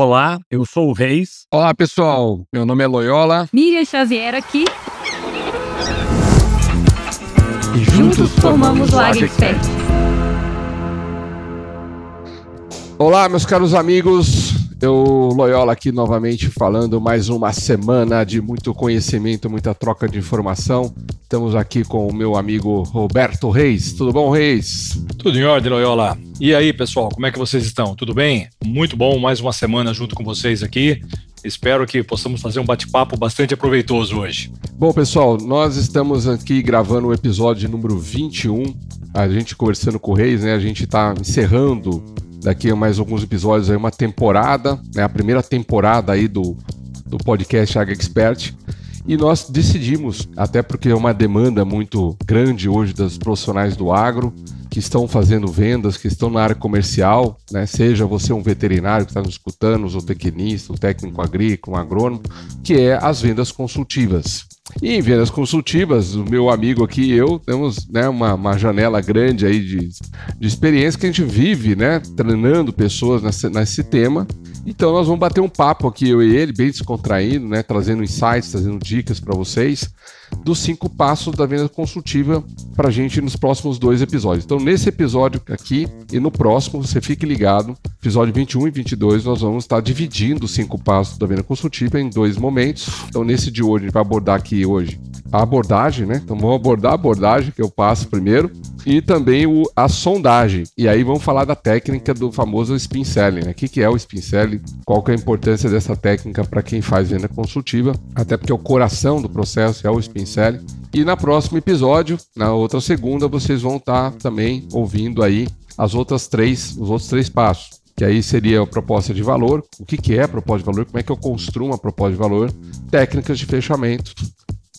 Olá, eu sou o Reis. Olá, pessoal. Meu nome é Loyola. Miriam Xavier aqui. E juntos formamos o AgXpert. Olá, meus caros amigos. Eu, Loyola, aqui novamente falando mais uma semana de muito conhecimento, muita troca de informação. Estamos aqui com o meu amigo Roberto Reis. Tudo bom, Reis? Tudo em ordem, Loyola. E aí, pessoal, como é que vocês estão? Tudo bem? Muito bom, mais uma semana junto com vocês aqui. Espero que possamos fazer um bate-papo bastante proveitoso hoje. Bom, pessoal, nós estamos aqui gravando o episódio número 21. A gente conversando com o Reis, né? A gente está encerrando daqui a mais alguns episódios aí uma temporada, né? A primeira temporada aí do podcast AgXpert. E nós decidimos, até porque é uma demanda muito grande hoje dos profissionais do agro, que estão fazendo vendas, que estão na área comercial, né? Seja você um veterinário que está nos escutando, um zootecnista, um técnico agrícola, um agrônomo, que é as vendas consultivas. E em vendas consultivas, o meu amigo aqui e eu temos, né, uma janela grande aí de experiência que a gente vive, né, treinando pessoas nesse tema. Então nós vamos bater um papo aqui, eu e ele, bem descontraído, né, trazendo insights, trazendo dicas para vocês dos 5 passos da venda consultiva para a gente nos próximos 2 episódios. Então nesse episódio aqui e no próximo, você fique ligado, episódio 21 e 22, nós vamos estar dividindo os 5 passos da venda consultiva em 2 momentos. Então nesse de hoje a gente vai abordar aqui hoje a abordagem, né? Então vamos abordar a abordagem, que eu passo primeiro, e também a sondagem. E aí vamos falar da técnica do famoso SPIN Selling, né? O que é o SPIN Selling? Qual que é a importância dessa técnica para quem faz venda consultiva? Até porque o coração do processo é o SPIN Selling. E no próximo episódio, na outra segunda, vocês vão estar também ouvindo aí os outros 3 passos. Que aí seria a proposta de valor, o que é a proposta de valor, como é que eu construo uma proposta de valor, técnicas de fechamento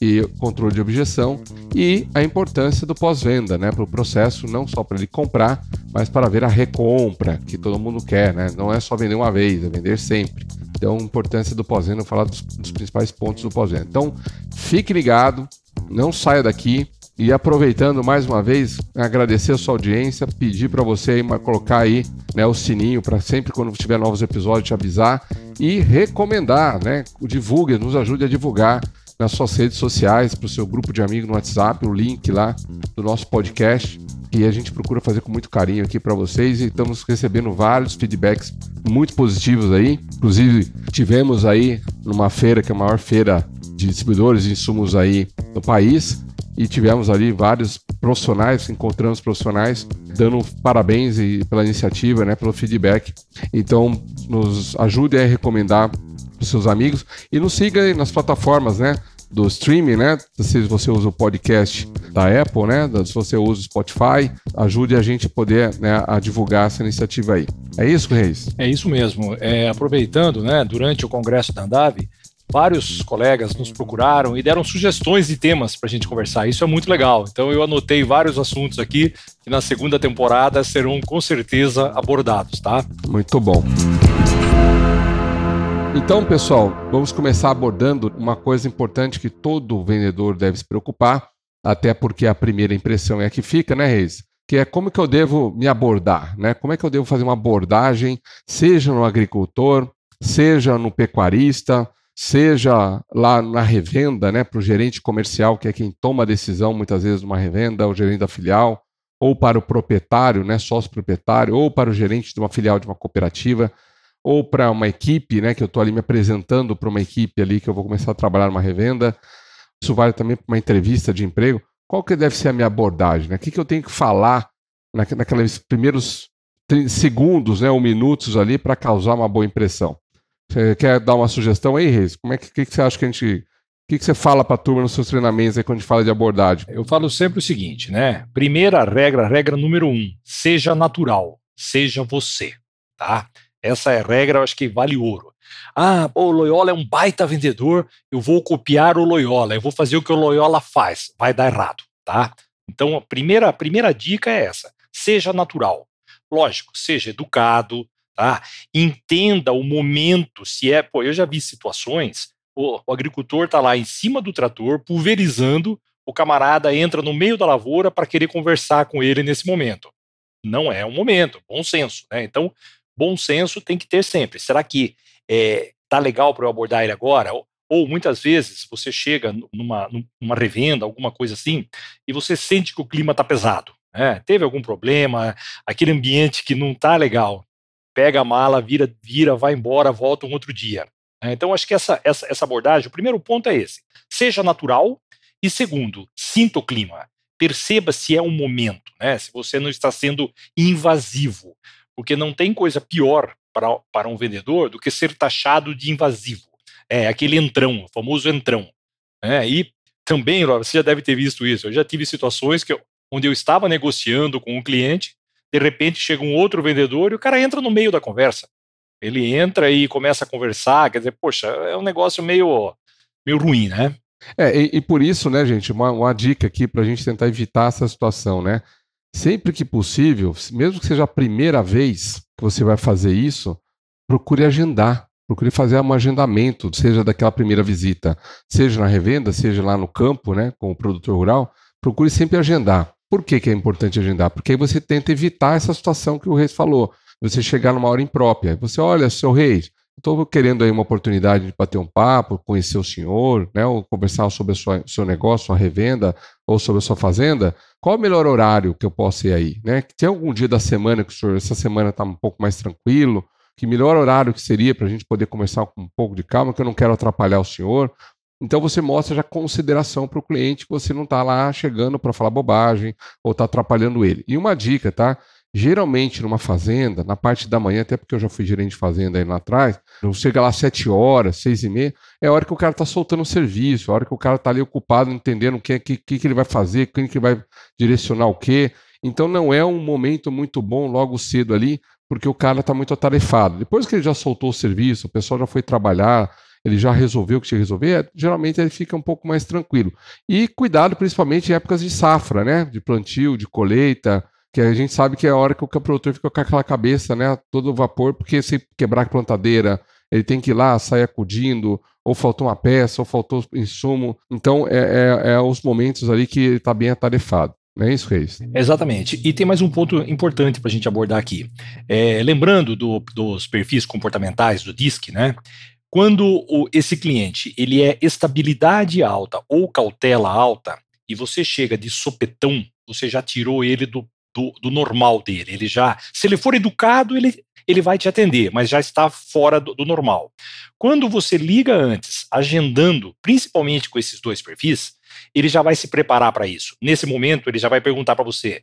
e controle de objeção e a importância do pós-venda, né, para o processo, não só para ele comprar, mas para haver a recompra, que todo mundo quer, né? Não é só vender uma vez, é vender sempre. Então, a importância do pós-venda, eu vou falar dos principais pontos do pós-venda. Então, fique ligado, não saia daqui. E aproveitando mais uma vez, agradecer a sua audiência, pedir para você colocar aí, né, o sininho para sempre quando tiver novos episódios te avisar e recomendar, né? Divulgue, nos ajude a divulgar nas suas redes sociais, para o seu grupo de amigos no WhatsApp, o link lá do nosso podcast, que a gente procura fazer com muito carinho aqui para vocês e estamos recebendo vários feedbacks muito positivos aí. Inclusive, tivemos aí numa feira, que é a maior feira de distribuidores de insumos aí no país, e tivemos ali vários profissionais, encontramos profissionais dando parabéns pela iniciativa, né, pelo feedback. Então, nos ajude a recomendar para os seus amigos e nos siga aí nas plataformas, né, do streaming, né? Se você usa o podcast da Apple, né? Se você usa o Spotify, ajude a gente a poder, né, a divulgar essa iniciativa aí. É isso, Reis? É isso mesmo. Aproveitando, né, durante o Congresso da Andave, vários colegas nos procuraram e deram sugestões de temas para a gente conversar. Isso é muito legal. Então eu anotei vários assuntos aqui que na segunda temporada serão com certeza abordados, tá? Muito bom. Então, pessoal, vamos começar abordando uma coisa importante que todo vendedor deve se preocupar, até porque a primeira impressão é a que fica, né, Reis? Que é como que eu devo me abordar, né? Como é que eu devo fazer uma abordagem, seja no agricultor, seja no pecuarista, seja lá na revenda, né, para o gerente comercial, que é quem toma a decisão muitas vezes numa revenda, o gerente da filial, ou para o proprietário, né, sócio proprietário, ou para o gerente de uma filial de uma cooperativa, ou para uma equipe, né, que eu estou ali me apresentando para uma equipe ali que eu vou começar a trabalhar numa revenda. Isso vale também para uma entrevista de emprego. Qual que deve ser a minha abordagem, né? O que eu tenho que falar naqueles primeiros segundos, né, ou minutos ali para causar uma boa impressão? Você quer dar uma sugestão aí, Reis? Como é que você acha que a gente... O que você fala para a turma nos seus treinamentos aí quando a gente fala de abordagem? Eu falo sempre o seguinte, né? Primeira regra, regra número 1. Seja natural. Seja você, tá? Essa é a regra, eu acho que vale ouro. Ah, o Loyola é um baita vendedor, eu vou copiar o Loyola, eu vou fazer o que o Loyola faz. Vai dar errado, tá? Então a primeira dica é essa. Seja natural. Lógico, seja educado, tá? Entenda o momento, se é... Pô, eu já vi situações, o agricultor tá lá em cima do trator, pulverizando, o camarada entra no meio da lavoura para querer conversar com ele nesse momento. Não é o momento, bom senso, né? Então, bom senso tem que ter sempre. Será que tá legal para eu abordar ele agora? Ou muitas vezes você chega numa revenda, alguma coisa assim, e você sente que o clima tá pesado, né? Teve algum problema, aquele ambiente que não tá legal. Pega a mala, vira, vai embora, volta um outro dia. Então, acho que essa abordagem, o primeiro ponto é esse. Seja natural e, segundo, sinta o clima. Perceba se é um momento, né? Se você não está sendo invasivo. Porque não tem coisa pior para um vendedor do que ser taxado de invasivo. É aquele entrão, o famoso entrão. E também, você já deve ter visto isso. Eu já tive situações onde eu estava negociando com um cliente, de repente chega um outro vendedor e o cara entra no meio da conversa. Ele entra e começa a conversar, quer dizer, poxa, é um negócio meio ruim, né? E por isso, né, gente, uma dica aqui para a gente tentar evitar essa situação, né? Sempre que possível, mesmo que seja a primeira vez que você vai fazer isso, procure agendar, procure fazer um agendamento, seja daquela primeira visita, seja na revenda, seja lá no campo, né, com o produtor rural, procure sempre agendar. Por que é importante agendar? Porque aí você tenta evitar essa situação que o Reis falou. Você chegar numa hora imprópria. Você, olha, seu Reis, estou querendo aí uma oportunidade de bater um papo, conhecer o senhor, né, ou conversar sobre o seu negócio, sua revenda, ou sobre a sua fazenda. Qual o melhor horário que eu posso ir aí? Né? Tem algum dia da semana que o senhor, essa semana está um pouco mais tranquilo? Que melhor horário que seria para a gente poder conversar com um pouco de calma, que eu não quero atrapalhar o senhor? Então você mostra já consideração para o cliente, que você não está lá chegando para falar bobagem ou está atrapalhando ele. E uma dica, tá? Geralmente numa fazenda, na parte da manhã, até porque eu já fui gerente de fazenda aí lá atrás, eu chego lá às 7h, 6h30, é a hora que o cara está soltando o serviço, a hora que o cara está ali ocupado, entendendo o que ele vai fazer, quem que vai direcionar o quê. Então não é um momento muito bom logo cedo ali, porque o cara está muito atarefado. Depois que ele já soltou o serviço, o pessoal já foi trabalhar, ele já resolveu o que tinha que resolver, geralmente ele fica um pouco mais tranquilo. E cuidado principalmente em épocas de safra, né? De plantio, de colheita, que a gente sabe que é a hora que o produtor fica com aquela cabeça, né? Todo vapor, porque se quebrar a plantadeira, ele tem que ir lá, sair acudindo, ou faltou uma peça, ou faltou insumo. Então, é os momentos ali que ele está bem atarefado. Não é isso, Reis? Exatamente. E tem mais um ponto importante para a gente abordar aqui. Lembrando dos perfis comportamentais do DISC, né? Quando esse cliente ele é estabilidade alta ou cautela alta e você chega de sopetão, você já tirou ele do normal dele. Ele já, se ele for educado, ele vai te atender, mas já está fora do normal. Quando você liga antes, agendando, principalmente com esses dois perfis, ele já vai se preparar para isso. Nesse momento, ele já vai perguntar para você,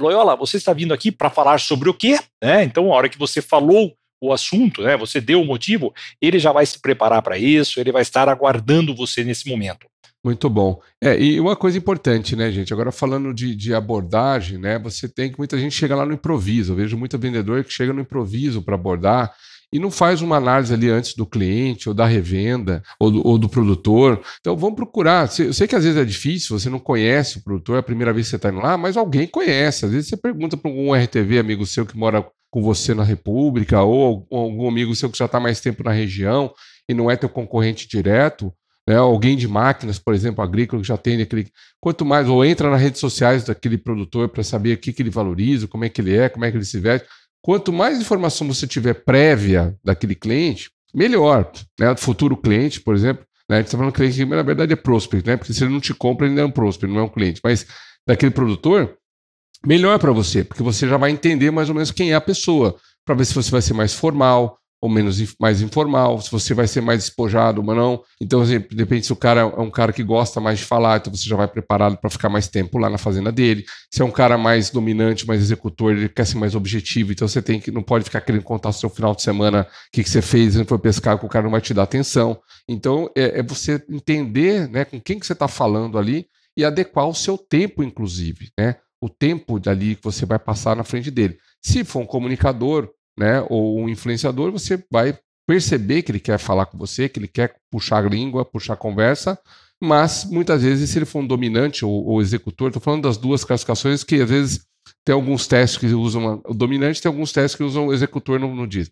Loyola, você está vindo aqui para falar sobre o quê? Então, a hora que você falou o assunto, né, você deu o motivo, ele já vai se preparar para isso, ele vai estar aguardando você nesse momento. Muito bom. E uma coisa importante, né, gente? Agora falando de abordagem, né, você tem que muita gente chega lá no improviso. Eu vejo muito vendedor que chega no improviso para abordar e não faz uma análise ali antes do cliente ou da revenda ou do produtor. Então vamos procurar. Eu sei que às vezes é difícil, você não conhece o produtor, é a primeira vez que você está indo lá, mas alguém conhece. Às vezes você pergunta para um RTV amigo seu que mora com você na República, ou algum amigo seu que já está mais tempo na região e não é teu concorrente direto, né? Alguém de máquinas, por exemplo, agrícola, que já tem aquele... Quanto mais, ou entra nas redes sociais daquele produtor para saber o que ele valoriza, como é que ele é, como é que ele se veste. Quanto mais informação você tiver prévia daquele cliente, melhor, né? Do futuro cliente, por exemplo, né? A gente está falando cliente que, na verdade, é prospect, né? Porque se ele não te compra, ele não é um prospect, não é um cliente. Mas daquele produtor... melhor para você, porque você já vai entender mais ou menos quem é a pessoa, para ver se você vai ser mais formal ou mais informal, se você vai ser mais despojado ou não. Então, assim, depende se o cara é um cara que gosta mais de falar, então você já vai preparado para ficar mais tempo lá na fazenda dele. Se é um cara mais dominante, mais executor, ele quer ser mais objetivo, então você não pode ficar querendo contar o seu final de semana, o que você fez, não foi pescar, que o cara não vai te dar atenção. Então, é você entender, né, com quem que você está falando ali e adequar o seu tempo, inclusive, né? O tempo dali que você vai passar na frente dele. Se for um comunicador, né, ou um influenciador, você vai perceber que ele quer falar com você, que ele quer puxar a língua, puxar a conversa, mas muitas vezes, se ele for um dominante ou executor, estou falando das duas classificações, que às vezes tem alguns testes que usam o dominante, tem alguns testes que usam o executor no DISC.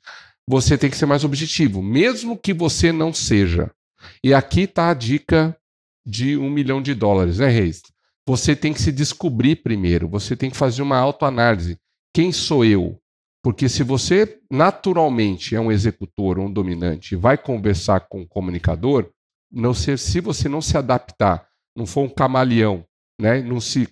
Você tem que ser mais objetivo, mesmo que você não seja. E aqui está a dica de $1 milhão, né, Reis? Você tem que se descobrir primeiro, você tem que fazer uma autoanálise. Quem sou eu? Porque se você naturalmente é um executor, um dominante, e vai conversar com um comunicador, se você não se adaptar, não for um camaleão, né, não se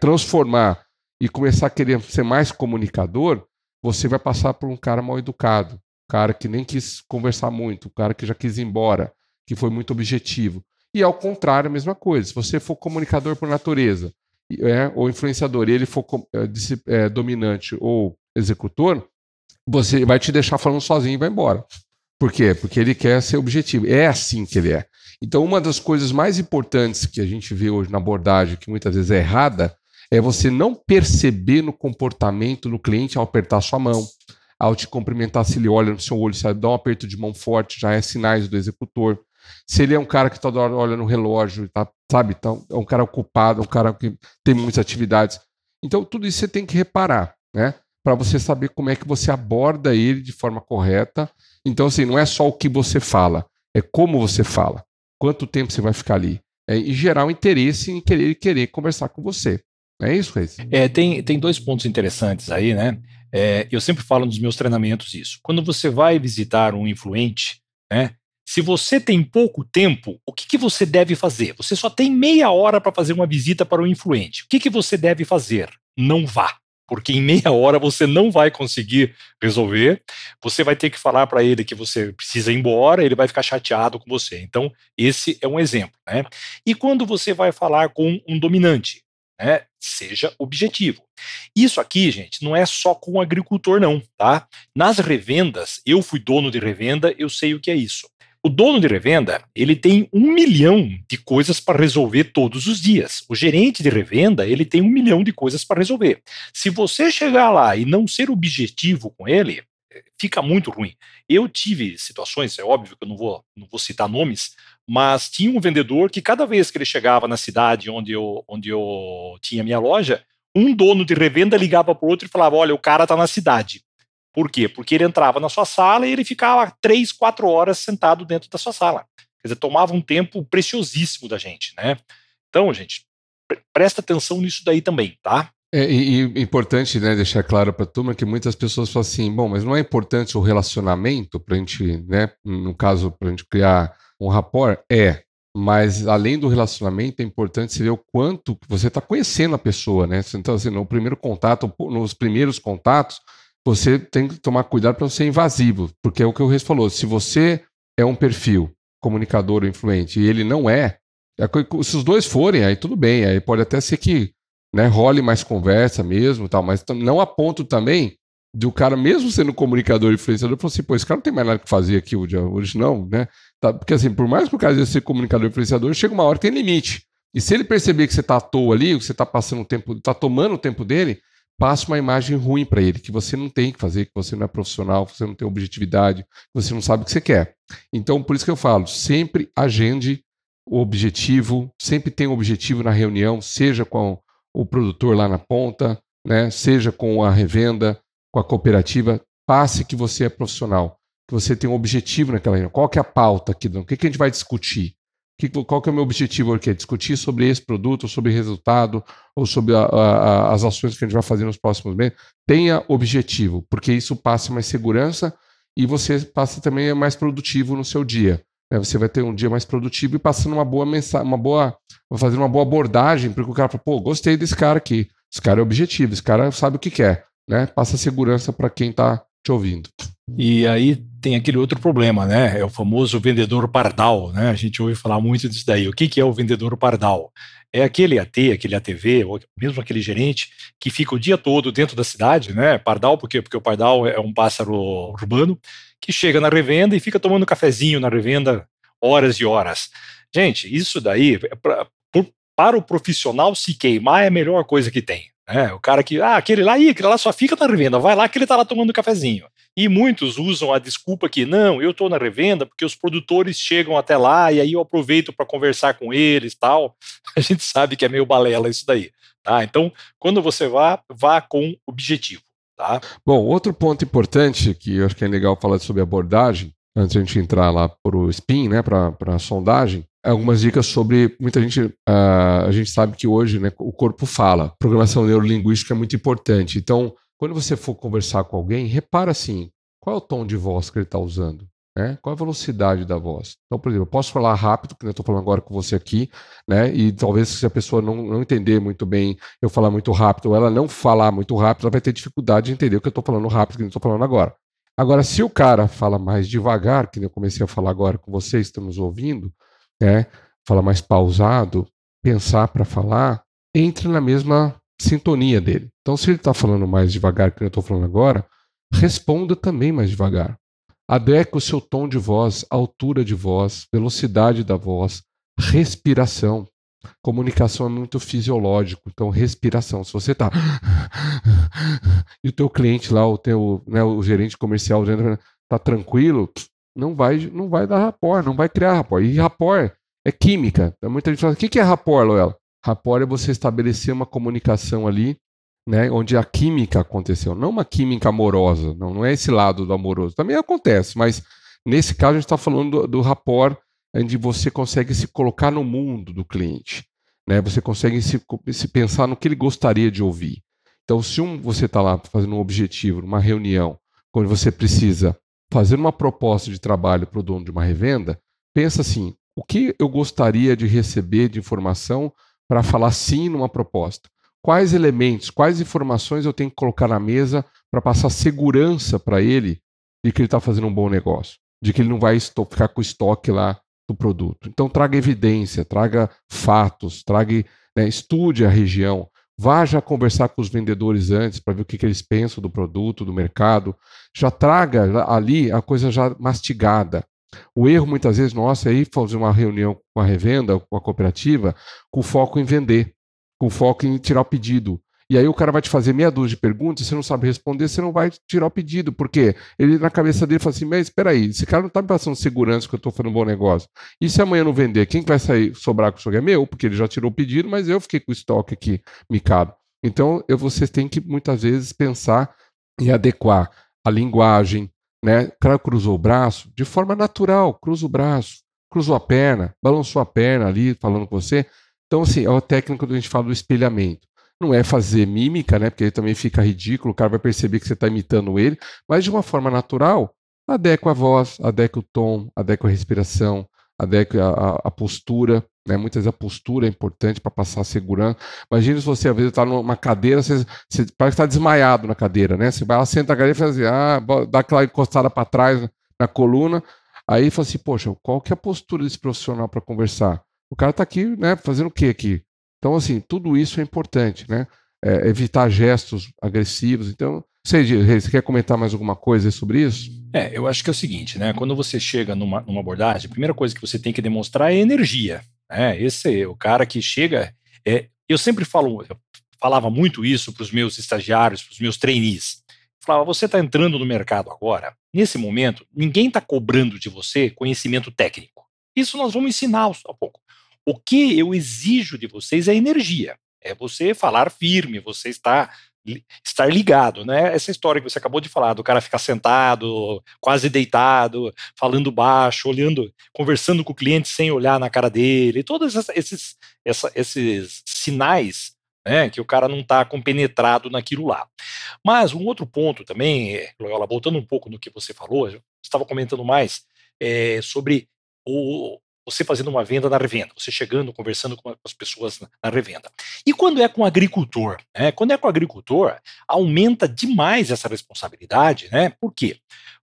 transformar e começar a querer ser mais comunicador, você vai passar por um cara mal educado, um cara que nem quis conversar muito, um cara que já quis ir embora, que foi muito objetivo. E ao contrário, a mesma coisa. Se você for comunicador por natureza, ou influenciador, e ele for dominante ou executor, você vai te deixar falando sozinho e vai embora. Por quê? Porque ele quer ser objetivo. É assim que ele é. Então, uma das coisas mais importantes que a gente vê hoje na abordagem, que muitas vezes é errada, é você não perceber no comportamento do cliente ao apertar sua mão, ao te cumprimentar, se ele olha no seu olho, se ele dá um aperto de mão forte, já é sinais do executor. Se ele é um cara que toda hora olha no relógio, tá, sabe? Então, é um cara ocupado, é um cara que tem muitas atividades. Então, tudo isso você tem que reparar, né? Para você saber como é que você aborda ele de forma correta. Então, assim, não é só o que você fala, é como você fala, quanto tempo você vai ficar ali. E gerar um interesse em querer conversar com você. É isso, Reis? Tem dois pontos interessantes aí, né? Eu sempre falo nos meus treinamentos isso. Quando você vai visitar um influente, né? Se você tem pouco tempo, o que você deve fazer? Você só tem meia hora para fazer uma visita para o influente. O que você deve fazer? Não vá. Porque em meia hora você não vai conseguir resolver. Você vai ter que falar para ele que você precisa ir embora, ele vai ficar chateado com você. Então, esse é um exemplo, né? E quando você vai falar com um dominante, né? Seja objetivo. Isso aqui, gente, não é só com o agricultor, não, tá? Nas revendas, eu fui dono de revenda, eu sei o que é isso. O dono de revenda, ele tem 1 milhão de coisas para resolver todos os dias. O gerente de revenda, ele tem 1 milhão de coisas para resolver. Se você chegar lá e não ser objetivo com ele, fica muito ruim. Eu tive situações, é óbvio que eu não vou citar nomes, mas tinha um vendedor que cada vez que ele chegava na cidade onde eu tinha minha loja, um dono de revenda ligava para o outro e falava, olha, o cara está na cidade. Por quê? Porque ele entrava na sua sala e ele ficava 3, 4 horas sentado dentro da sua sala. Quer dizer, tomava um tempo preciosíssimo da gente, né? Então, gente, presta atenção nisso daí também, tá? E importante, né, deixar claro para a turma que muitas pessoas falam assim, bom, mas não é importante o relacionamento para a gente, né, no caso, para a gente criar um rapport? Mas além do relacionamento, é importante você ver o quanto você está conhecendo a pessoa, né? Então, assim, no primeiro contato, nos primeiros contatos, você tem que tomar cuidado para não ser invasivo, porque é o que o Reis falou, se você é um perfil comunicador ou influente e ele não é, se os dois forem, aí tudo bem, aí pode até ser que, né, role mais conversa mesmo, tal, mas não a ponto também do cara, mesmo sendo comunicador e influenciador, falar assim, pô, esse cara não tem mais nada que fazer aqui hoje não, né? Porque assim, por mais que o cara seja ser comunicador e influenciador, chega uma hora que tem limite. E se ele perceber que você está à toa ali, que você está passando o tempo, está tomando o tempo dele, passa uma imagem ruim para ele, que você não tem que fazer, que você não é profissional, que você não tem objetividade, que você não sabe o que você quer. Então, por isso que eu falo, sempre agende o objetivo, sempre tem um objetivo na reunião, seja com o produtor lá na ponta, né, seja com a revenda, com a cooperativa, passe que você é profissional, que você tem um objetivo naquela reunião. Qual que é a pauta aqui? O que a gente vai discutir? Qual que é o meu objetivo aqui? Discutir sobre esse produto, ou sobre resultado, ou sobre as ações que a gente vai fazer nos próximos meses. Tenha objetivo, porque isso passa mais segurança e você passa também mais produtivo no seu dia. Né? Você vai ter um dia mais produtivo e passando uma boa mensagem, fazendo uma boa abordagem, porque o cara fala, pô, gostei desse cara aqui. Esse cara é objetivo, esse cara sabe o que quer. Né? Passa segurança para quem está te ouvindo. E aí tem aquele outro problema, né? É o famoso vendedor pardal, né? A gente ouve falar muito disso daí. O que é o vendedor pardal? É aquele AT, aquele ATV, ou mesmo aquele gerente que fica o dia todo dentro da cidade, né? Pardal, por quê? Porque o pardal é um pássaro urbano que chega na revenda e fica tomando cafezinho na revenda horas e horas. Gente, isso daí, para o profissional se queimar, é a melhor coisa que tem. O cara que, aquele lá só fica na revenda, vai lá que ele tá lá tomando cafezinho. E muitos usam a desculpa que, não, eu tô na revenda porque os produtores chegam até lá e aí eu aproveito para conversar com eles e tal. A gente sabe que é meio balela isso daí, tá? Então, quando você vá com objetivo, tá? Bom, outro ponto importante que eu acho que é legal falar sobre abordagem, antes de a gente entrar lá pro SPIN, né, pra sondagem, algumas dicas sobre, a gente sabe que hoje, né, o corpo fala, programação neurolinguística é muito importante, então Quando você for conversar com alguém, repara assim, qual é o tom de voz que ele está usando? Né? Qual a velocidade da voz? Então, por exemplo, eu posso falar rápido, que eu estou falando agora com você aqui, né? E talvez se a pessoa não entender muito bem eu falar muito rápido, ou ela não falar muito rápido, ela vai ter dificuldade de entender o que eu estou falando rápido, que eu estou falando agora. Agora, se o cara fala mais devagar, que eu comecei a falar agora com vocês, estão nos ouvindo, né? Fala mais pausado, pensar para falar, entre na mesma sintonia dele. Então, se ele está falando mais devagar, que eu estou falando agora, responda também mais devagar. Adeque o seu tom de voz, altura de voz, velocidade da voz, respiração. Comunicação é muito fisiológico, então respiração. Se você está e o teu cliente lá, o teu, né, o gerente comercial está tranquilo, não vai dar rapport, não vai criar rapport. E rapport é química. Muita gente fala, o que é rapport, Loyola? Rapport é você estabelecer uma comunicação ali, né, onde a química aconteceu. Não uma química amorosa, não é esse lado do amoroso. Também acontece, mas nesse caso a gente está falando do rapport, onde você consegue se colocar no mundo do cliente, né? Você consegue se pensar no que ele gostaria de ouvir. Então, se você está lá fazendo um objetivo, uma reunião, quando você precisa fazer uma proposta de trabalho para o dono de uma revenda, pensa assim, o que eu gostaria de receber de informação para falar sim numa proposta? Quais elementos, quais informações eu tenho que colocar na mesa para passar segurança para ele de que ele está fazendo um bom negócio, de que ele não vai ficar com o estoque lá do produto. Então traga evidência, traga fatos, traga, né, estude a região, vá já conversar com os vendedores antes para ver o que eles pensam do produto, do mercado, já traga ali a coisa já mastigada. O erro muitas vezes nosso é ir fazer uma reunião com a revenda, com a cooperativa, com foco em vender, com foco em tirar o pedido. E aí o cara vai te fazer meia dúzia de perguntas, você não sabe responder, você não vai tirar o pedido, porque ele na cabeça dele fala assim, mas espera aí, esse cara não está me passando segurança que eu estou fazendo um bom negócio. E se amanhã não vender, quem vai sair sobrar com o jogo é meu, porque ele já tirou o pedido, mas eu fiquei com o estoque aqui micado. Então vocês têm que muitas vezes pensar e adequar a linguagem, né? O cara cruzou o braço, de forma natural, cruza o braço, cruzou a perna, balançou a perna ali, falando com você. Então assim, é a técnica que a gente fala do espelhamento. Não é fazer mímica, né? Porque ele também fica ridículo, o cara vai perceber que você está imitando ele, mas de uma forma natural, adequa a voz, adequa o tom, adequa a respiração, adequa a postura, né? Muitas vezes a postura é importante para passar segurança. Imagina se você, às vezes, está numa cadeira, você parece que está desmaiado na cadeira, né? Você vai lá, senta a cadeira e faz assim, dá aquela encostada para trás na coluna, aí fala assim, poxa, qual que é a postura desse profissional para conversar? O cara está aqui, né? Fazendo o quê aqui? Então, assim, tudo isso é importante, né? Evitar gestos agressivos. Então, você quer comentar mais alguma coisa sobre isso? Eu acho que é o seguinte, né? Quando você chega numa abordagem, a primeira coisa que você tem que demonstrar é energia, né? Esse é o cara que chega... eu sempre falava muito isso para os meus estagiários, para os meus trainees. Falava, você está entrando no mercado agora, nesse momento, ninguém está cobrando de você conhecimento técnico. Isso nós vamos ensinar aos poucos. O que eu exijo de vocês é energia, é você falar firme, você estar ligado, né? Essa história que você acabou de falar, do cara ficar sentado, quase deitado, falando baixo, olhando, conversando com o cliente sem olhar na cara dele, todos esses sinais, né, que o cara não está compenetrado naquilo lá. Mas um outro ponto também, Loyola, voltando um pouco no que você falou, eu estava comentando mais sobre você fazendo uma venda na revenda, você chegando, conversando com as pessoas na revenda. E quando é com o agricultor? Né? Quando é com o agricultor, aumenta demais essa responsabilidade, né? Por quê?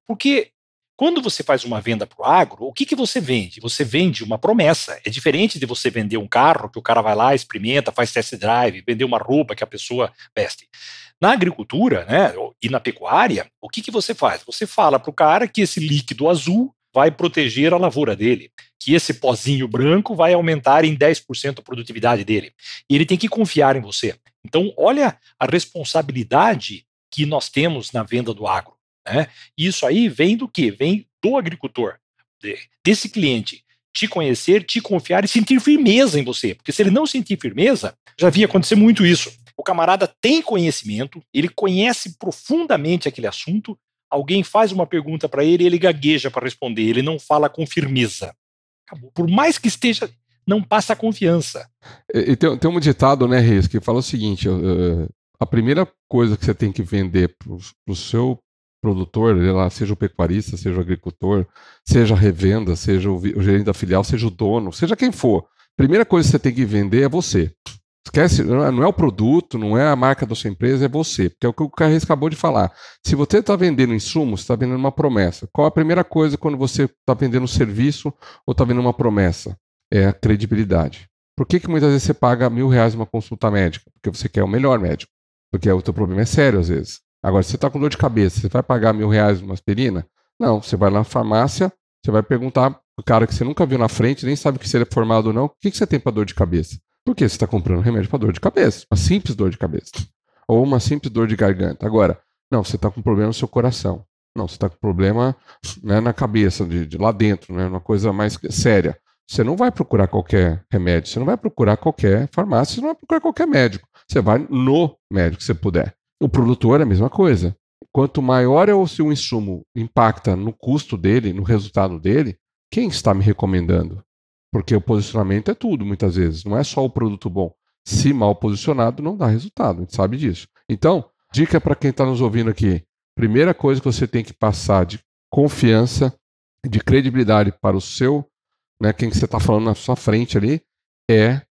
Porque quando você faz uma venda para o agro, o que você vende? Você vende uma promessa. É diferente de você vender um carro, que o cara vai lá, experimenta, faz test drive, vender uma roupa que a pessoa veste. Na agricultura, né, e na pecuária, o que você faz? Você fala para o cara que esse líquido azul vai proteger a lavoura dele, que esse pozinho branco vai aumentar em 10% a produtividade dele. E ele tem que confiar em você. Então, olha a responsabilidade que nós temos na venda do agro, né? Isso aí vem do quê? Vem do agricultor, desse cliente, te conhecer, te confiar e sentir firmeza em você. Porque se ele não sentir firmeza, já vi acontecer muito isso. O camarada tem conhecimento, ele conhece profundamente aquele assunto, alguém faz uma pergunta para ele, ele gagueja para responder, ele não fala com firmeza. Acabou. Por mais que esteja, não passa confiança. E tem um ditado, né, Reis, que fala o seguinte, a primeira coisa que você tem que vender para o pro seu produtor, lá, seja o pecuarista, seja o agricultor, seja a revenda, seja o gerente da filial, seja o dono, seja quem for, a primeira coisa que você tem que vender é você. Esquece, não é o produto, não é a marca da sua empresa, é você, porque é o que o Carreiro acabou de falar. Se você está vendendo insumos, está vendendo uma promessa. Qual a primeira coisa quando você está vendendo um serviço ou está vendendo uma promessa? É a credibilidade. Por que muitas vezes você paga R$1.000 uma consulta médica? Porque você quer o melhor médico, porque o teu problema é sério às vezes. Agora, se você está com dor de cabeça, você vai pagar R$1.000 uma aspirina? Não, você vai na farmácia, você vai perguntar para o cara que você nunca viu na frente, nem sabe que se ele é formado ou não, o que você tem para dor de cabeça? Por que você está comprando remédio para dor de cabeça? Uma simples dor de cabeça. Ou uma simples dor de garganta. Agora, não, você está com problema no seu coração. Não, você está com problema, né, na cabeça, de lá dentro, né, uma coisa mais séria. Você não vai procurar qualquer remédio, você não vai procurar qualquer farmácia, você não vai procurar qualquer médico. Você vai no médico que você puder. O produtor é a mesma coisa. Quanto maior é o seu insumo, impacta no custo dele, no resultado dele, quem está me recomendando? Porque o posicionamento é tudo, muitas vezes. Não é só o produto bom. Se mal posicionado, não dá resultado. A gente sabe disso. Então, dica para quem está nos ouvindo aqui. Primeira coisa que você tem que passar de confiança, de credibilidade para o seu, né, quem que você está falando na sua frente ali, é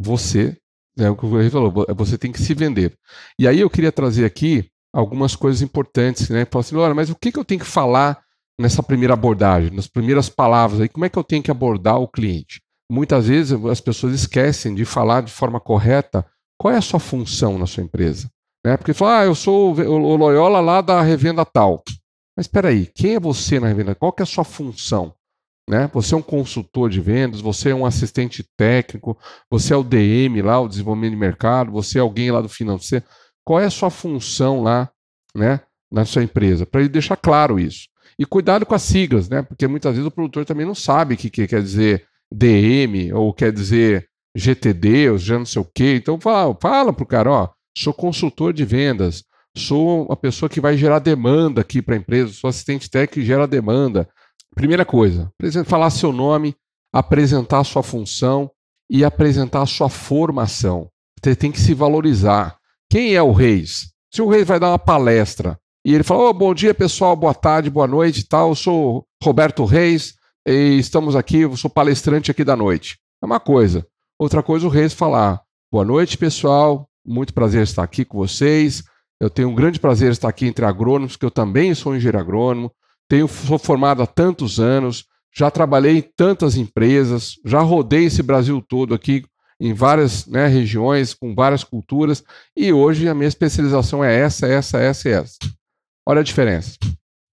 você. É o que o Rui falou, você tem que se vender. E aí eu queria trazer aqui algumas coisas importantes, né? Falar assim, olha, mas o que eu tenho que falar nessa primeira abordagem, nas primeiras palavras, aí, como é que eu tenho que abordar o cliente? Muitas vezes as pessoas esquecem de falar de forma correta qual é a sua função na sua empresa. Né? Porque fala, eu sou o Loyola lá da revenda tal. Mas espera aí, quem é você na revenda? Qual que é a sua função? Né? Você é um consultor de vendas, você é um assistente técnico, você é o DM lá, o desenvolvimento de mercado, você é alguém lá do financeiro. Qual é a sua função lá, né, na sua empresa? Para ele deixar claro isso. E cuidado com as siglas, né? Porque muitas vezes o produtor também não sabe o que quer dizer DM ou quer dizer GTD ou já não sei o quê. Então fala pro cara, ó, sou consultor de vendas, sou a pessoa que vai gerar demanda aqui para a empresa, sou assistente técnico que gera demanda. Primeira coisa, falar seu nome, apresentar a sua função e apresentar a sua formação. Você tem que se valorizar. Quem é o Reis? Se o Reis vai dar uma palestra, e ele fala, oh, bom dia pessoal, boa tarde, boa noite e tal, eu sou Roberto Reis e estamos aqui, eu sou palestrante aqui da noite. É uma coisa. Outra coisa, o Reis falar, boa noite pessoal, muito prazer estar aqui com vocês, eu tenho um grande prazer estar aqui entre agrônomos, que eu também sou engenheiro agrônomo, sou formado há tantos anos, já trabalhei em tantas empresas, já rodei esse Brasil todo aqui, em várias, né, regiões, com várias culturas, e hoje a minha especialização é essa. Olha a diferença.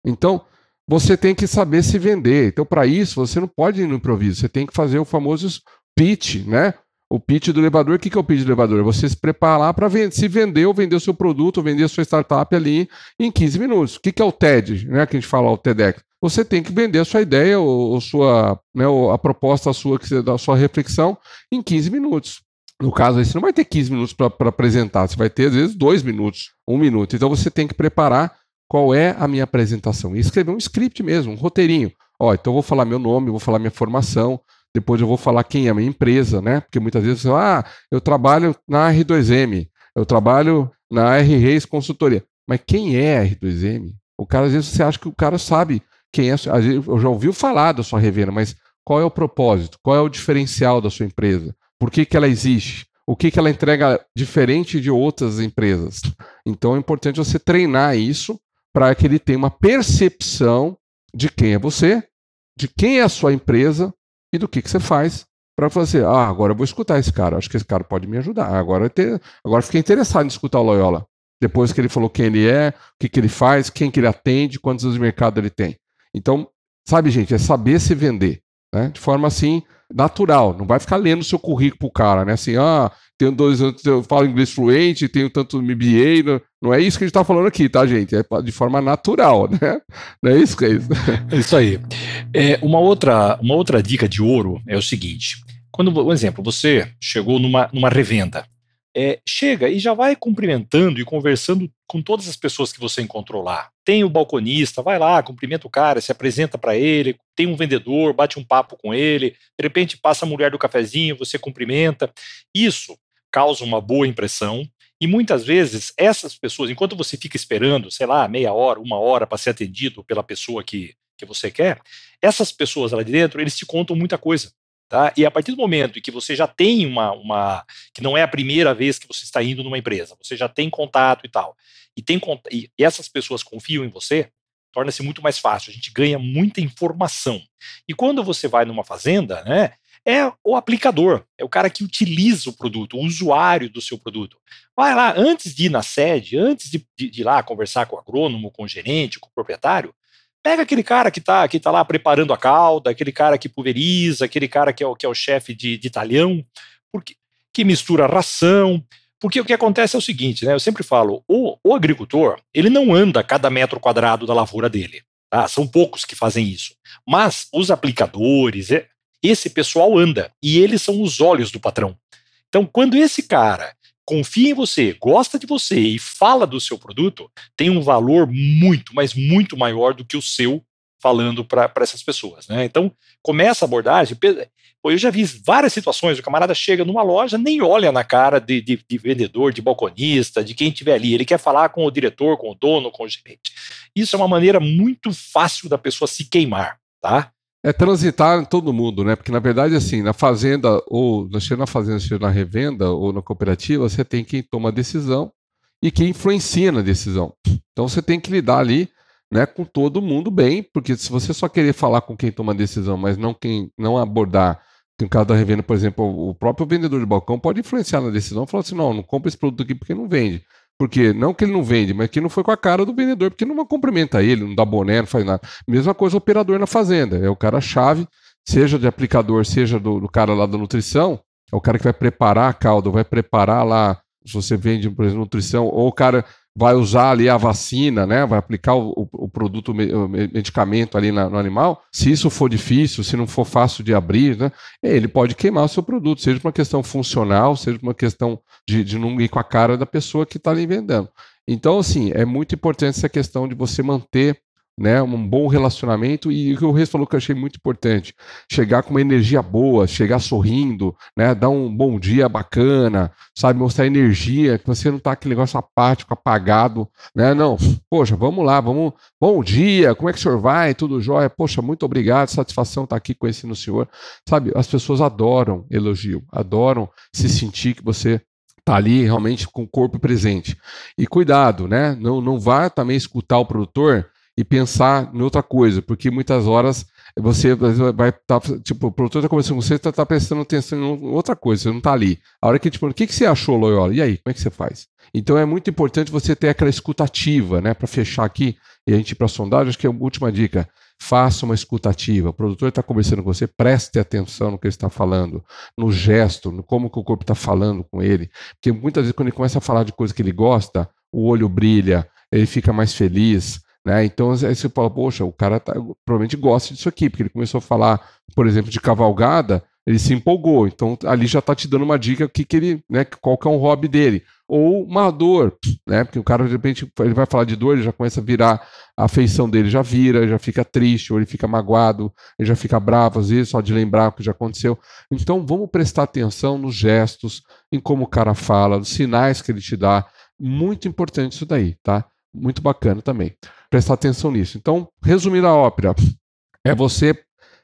Então, você tem que saber se vender. Então, para isso, você não pode ir no improviso. Você tem que fazer o famoso pitch, né? O pitch do elevador. O que é o pitch do elevador? É você se preparar para se vender ou vender o seu produto, ou vender a sua startup ali em 15 minutos. O que é o TED, né? Que a gente fala, o TEDx. Você tem que vender a sua ideia ou sua, né, ou a proposta sua, que você dá a sua reflexão, em 15 minutos. No caso, aí você não vai ter 15 minutos para apresentar. Você vai ter, às vezes, 2 minutos, 1 minuto. Então, você tem que preparar qual é a minha apresentação. E escrever um script mesmo, um roteirinho. Ó, então eu vou falar meu nome, eu vou falar minha formação, depois eu vou falar quem é a minha empresa, né? Porque muitas vezes você fala, ah, eu trabalho na R2M, eu trabalho na R Reis Consultoria. Mas quem é a R2M? O cara, às vezes, você acha que o cara sabe quem é. Eu já ouvi falar da sua revenda, mas qual é o propósito? Qual é o diferencial da sua empresa? Por que ela existe? O que ela entrega diferente de outras empresas? Então é importante você treinar isso, para que ele tenha uma percepção de quem é você, de quem é a sua empresa e do que você faz, para fazer, ah, agora eu vou escutar esse cara, acho que esse cara pode me ajudar, agora eu fiquei interessado em escutar o Loyola, depois que ele falou quem ele é, o que ele faz, quem que ele atende, quantos anos de mercado ele tem. Então, sabe, gente, é saber se vender, né? De forma assim, natural, não vai ficar lendo o seu currículo pro cara, né, assim, ah, tenho 2 anos, eu falo inglês fluente, tenho tanto MBA, não é isso que a gente tá falando aqui, tá, gente? É de forma natural, né? Não é isso que é isso? É isso aí. É, uma outra dica de ouro é o seguinte, quando, por exemplo, você chegou numa revenda, chega e já vai cumprimentando e conversando com todas as pessoas que você encontrou lá. Tem o balconista, vai lá, cumprimenta o cara, se apresenta para ele, tem um vendedor, bate um papo com ele, de repente passa a mulher do cafezinho, você cumprimenta. Isso causa uma boa impressão E muitas vezes essas pessoas, enquanto você fica esperando, sei lá, meia hora, uma hora para ser atendido pela pessoa que você quer, essas pessoas lá de dentro, eles te contam muita coisa. Tá? E a partir do momento em que você já tem que não é a primeira vez que você está indo numa empresa, você já tem contato e tal, e essas pessoas confiam em você, torna-se muito mais fácil, a gente ganha muita informação. E quando você vai numa fazenda, né, é o aplicador, é o cara que utiliza o produto, o usuário do seu produto. Vai lá, antes de ir na sede, antes de ir lá conversar com o agrônomo, com o gerente, com o proprietário, pega aquele cara que tá lá preparando a calda, aquele cara que pulveriza, aquele cara que é o chefe de talhão, que mistura ração. Porque o que acontece é o seguinte, né? Eu sempre falo, o agricultor, ele não anda cada metro quadrado da lavoura dele. Tá? São poucos que fazem isso. Mas os aplicadores, esse pessoal anda. E eles são os olhos do patrão. Então, quando esse cara confia em você, gosta de você e fala do seu produto, tem um valor muito, mas muito maior do que o seu falando para essas pessoas, né? Então, começa a abordagem. Eu já vi várias situações, o camarada chega numa loja, nem olha na cara de vendedor, de balconista, de quem estiver ali. Ele quer falar com o diretor, com o dono, com o gerente. Isso é uma maneira muito fácil da pessoa se queimar, tá? É transitar em todo mundo, né? Porque, na verdade, assim, na fazenda, ou na fazenda, seja na revenda ou na cooperativa, você tem quem toma a decisão e quem influencia na decisão. Então, você tem que lidar ali, né, com todo mundo bem, porque se você só querer falar com quem toma a decisão, mas não abordar, no caso da revenda, por exemplo, o próprio vendedor de balcão pode influenciar na decisão, falar assim, não compra esse produto aqui porque não vende. Porque não que ele não vende, mas que não foi com a cara do vendedor, porque não cumprimenta ele, não dá boné, não faz nada. Mesma coisa o operador na fazenda, é o cara-chave, seja de aplicador, seja do cara lá da nutrição, é o cara que vai preparar a calda, vai preparar lá, se você vende, por exemplo, nutrição, ou o cara vai usar ali a vacina, né? Vai aplicar o produto, o medicamento ali no animal. Se isso for difícil, se não for fácil de abrir, né? Ele pode queimar o seu produto, seja por uma questão funcional, seja por uma questão de não ir com a cara da pessoa que está ali vendendo. Então, assim, é muito importante essa questão de você manter, né, um bom relacionamento. E o que o Reis falou que eu achei muito importante, chegar com uma energia boa, chegar sorrindo, né, dar um bom dia bacana, sabe, mostrar energia, que você não tá aquele negócio apático, apagado, né, não, poxa, vamos lá, bom dia, como é que o senhor vai, tudo jóia, poxa, muito obrigado, satisfação estar aqui conhecendo o senhor, sabe, as pessoas adoram elogio, adoram se sentir que você tá ali realmente com o corpo presente. E cuidado, né, não vá também escutar o produtor e pensar em outra coisa, porque muitas horas você vai estar, o produtor está conversando com você, está prestando atenção em outra coisa, você não está ali. A hora que ele te pergunta, o que você achou, Loyola? E aí, como é que você faz? Então é muito importante você ter aquela escutativa, né? Para fechar aqui e a gente ir para a sondagem, acho que é a última dica. Faça uma escutativa. O produtor está conversando com você, preste atenção no que ele está falando, no gesto, no como que o corpo está falando com ele. Porque muitas vezes quando ele começa a falar de coisa que ele gosta, o olho brilha, ele fica mais feliz, né? Então aí você fala, poxa, o cara provavelmente gosta disso aqui, porque ele começou a falar, por exemplo, de cavalgada, ele se empolgou, então ali já está te dando uma dica que ele, né, qual que é um hobby dele, ou uma dor, né? Porque o cara de repente ele vai falar de dor, ele já começa a virar, a afeição dele já vira, já fica triste, ou ele fica magoado, ele já fica bravo às vezes, só de lembrar o que já aconteceu. Então vamos prestar atenção nos gestos, em como o cara fala, nos sinais que ele te dá, muito importante isso daí, tá? Muito bacana também. Prestar atenção nisso. Então, resumindo a ópera, é você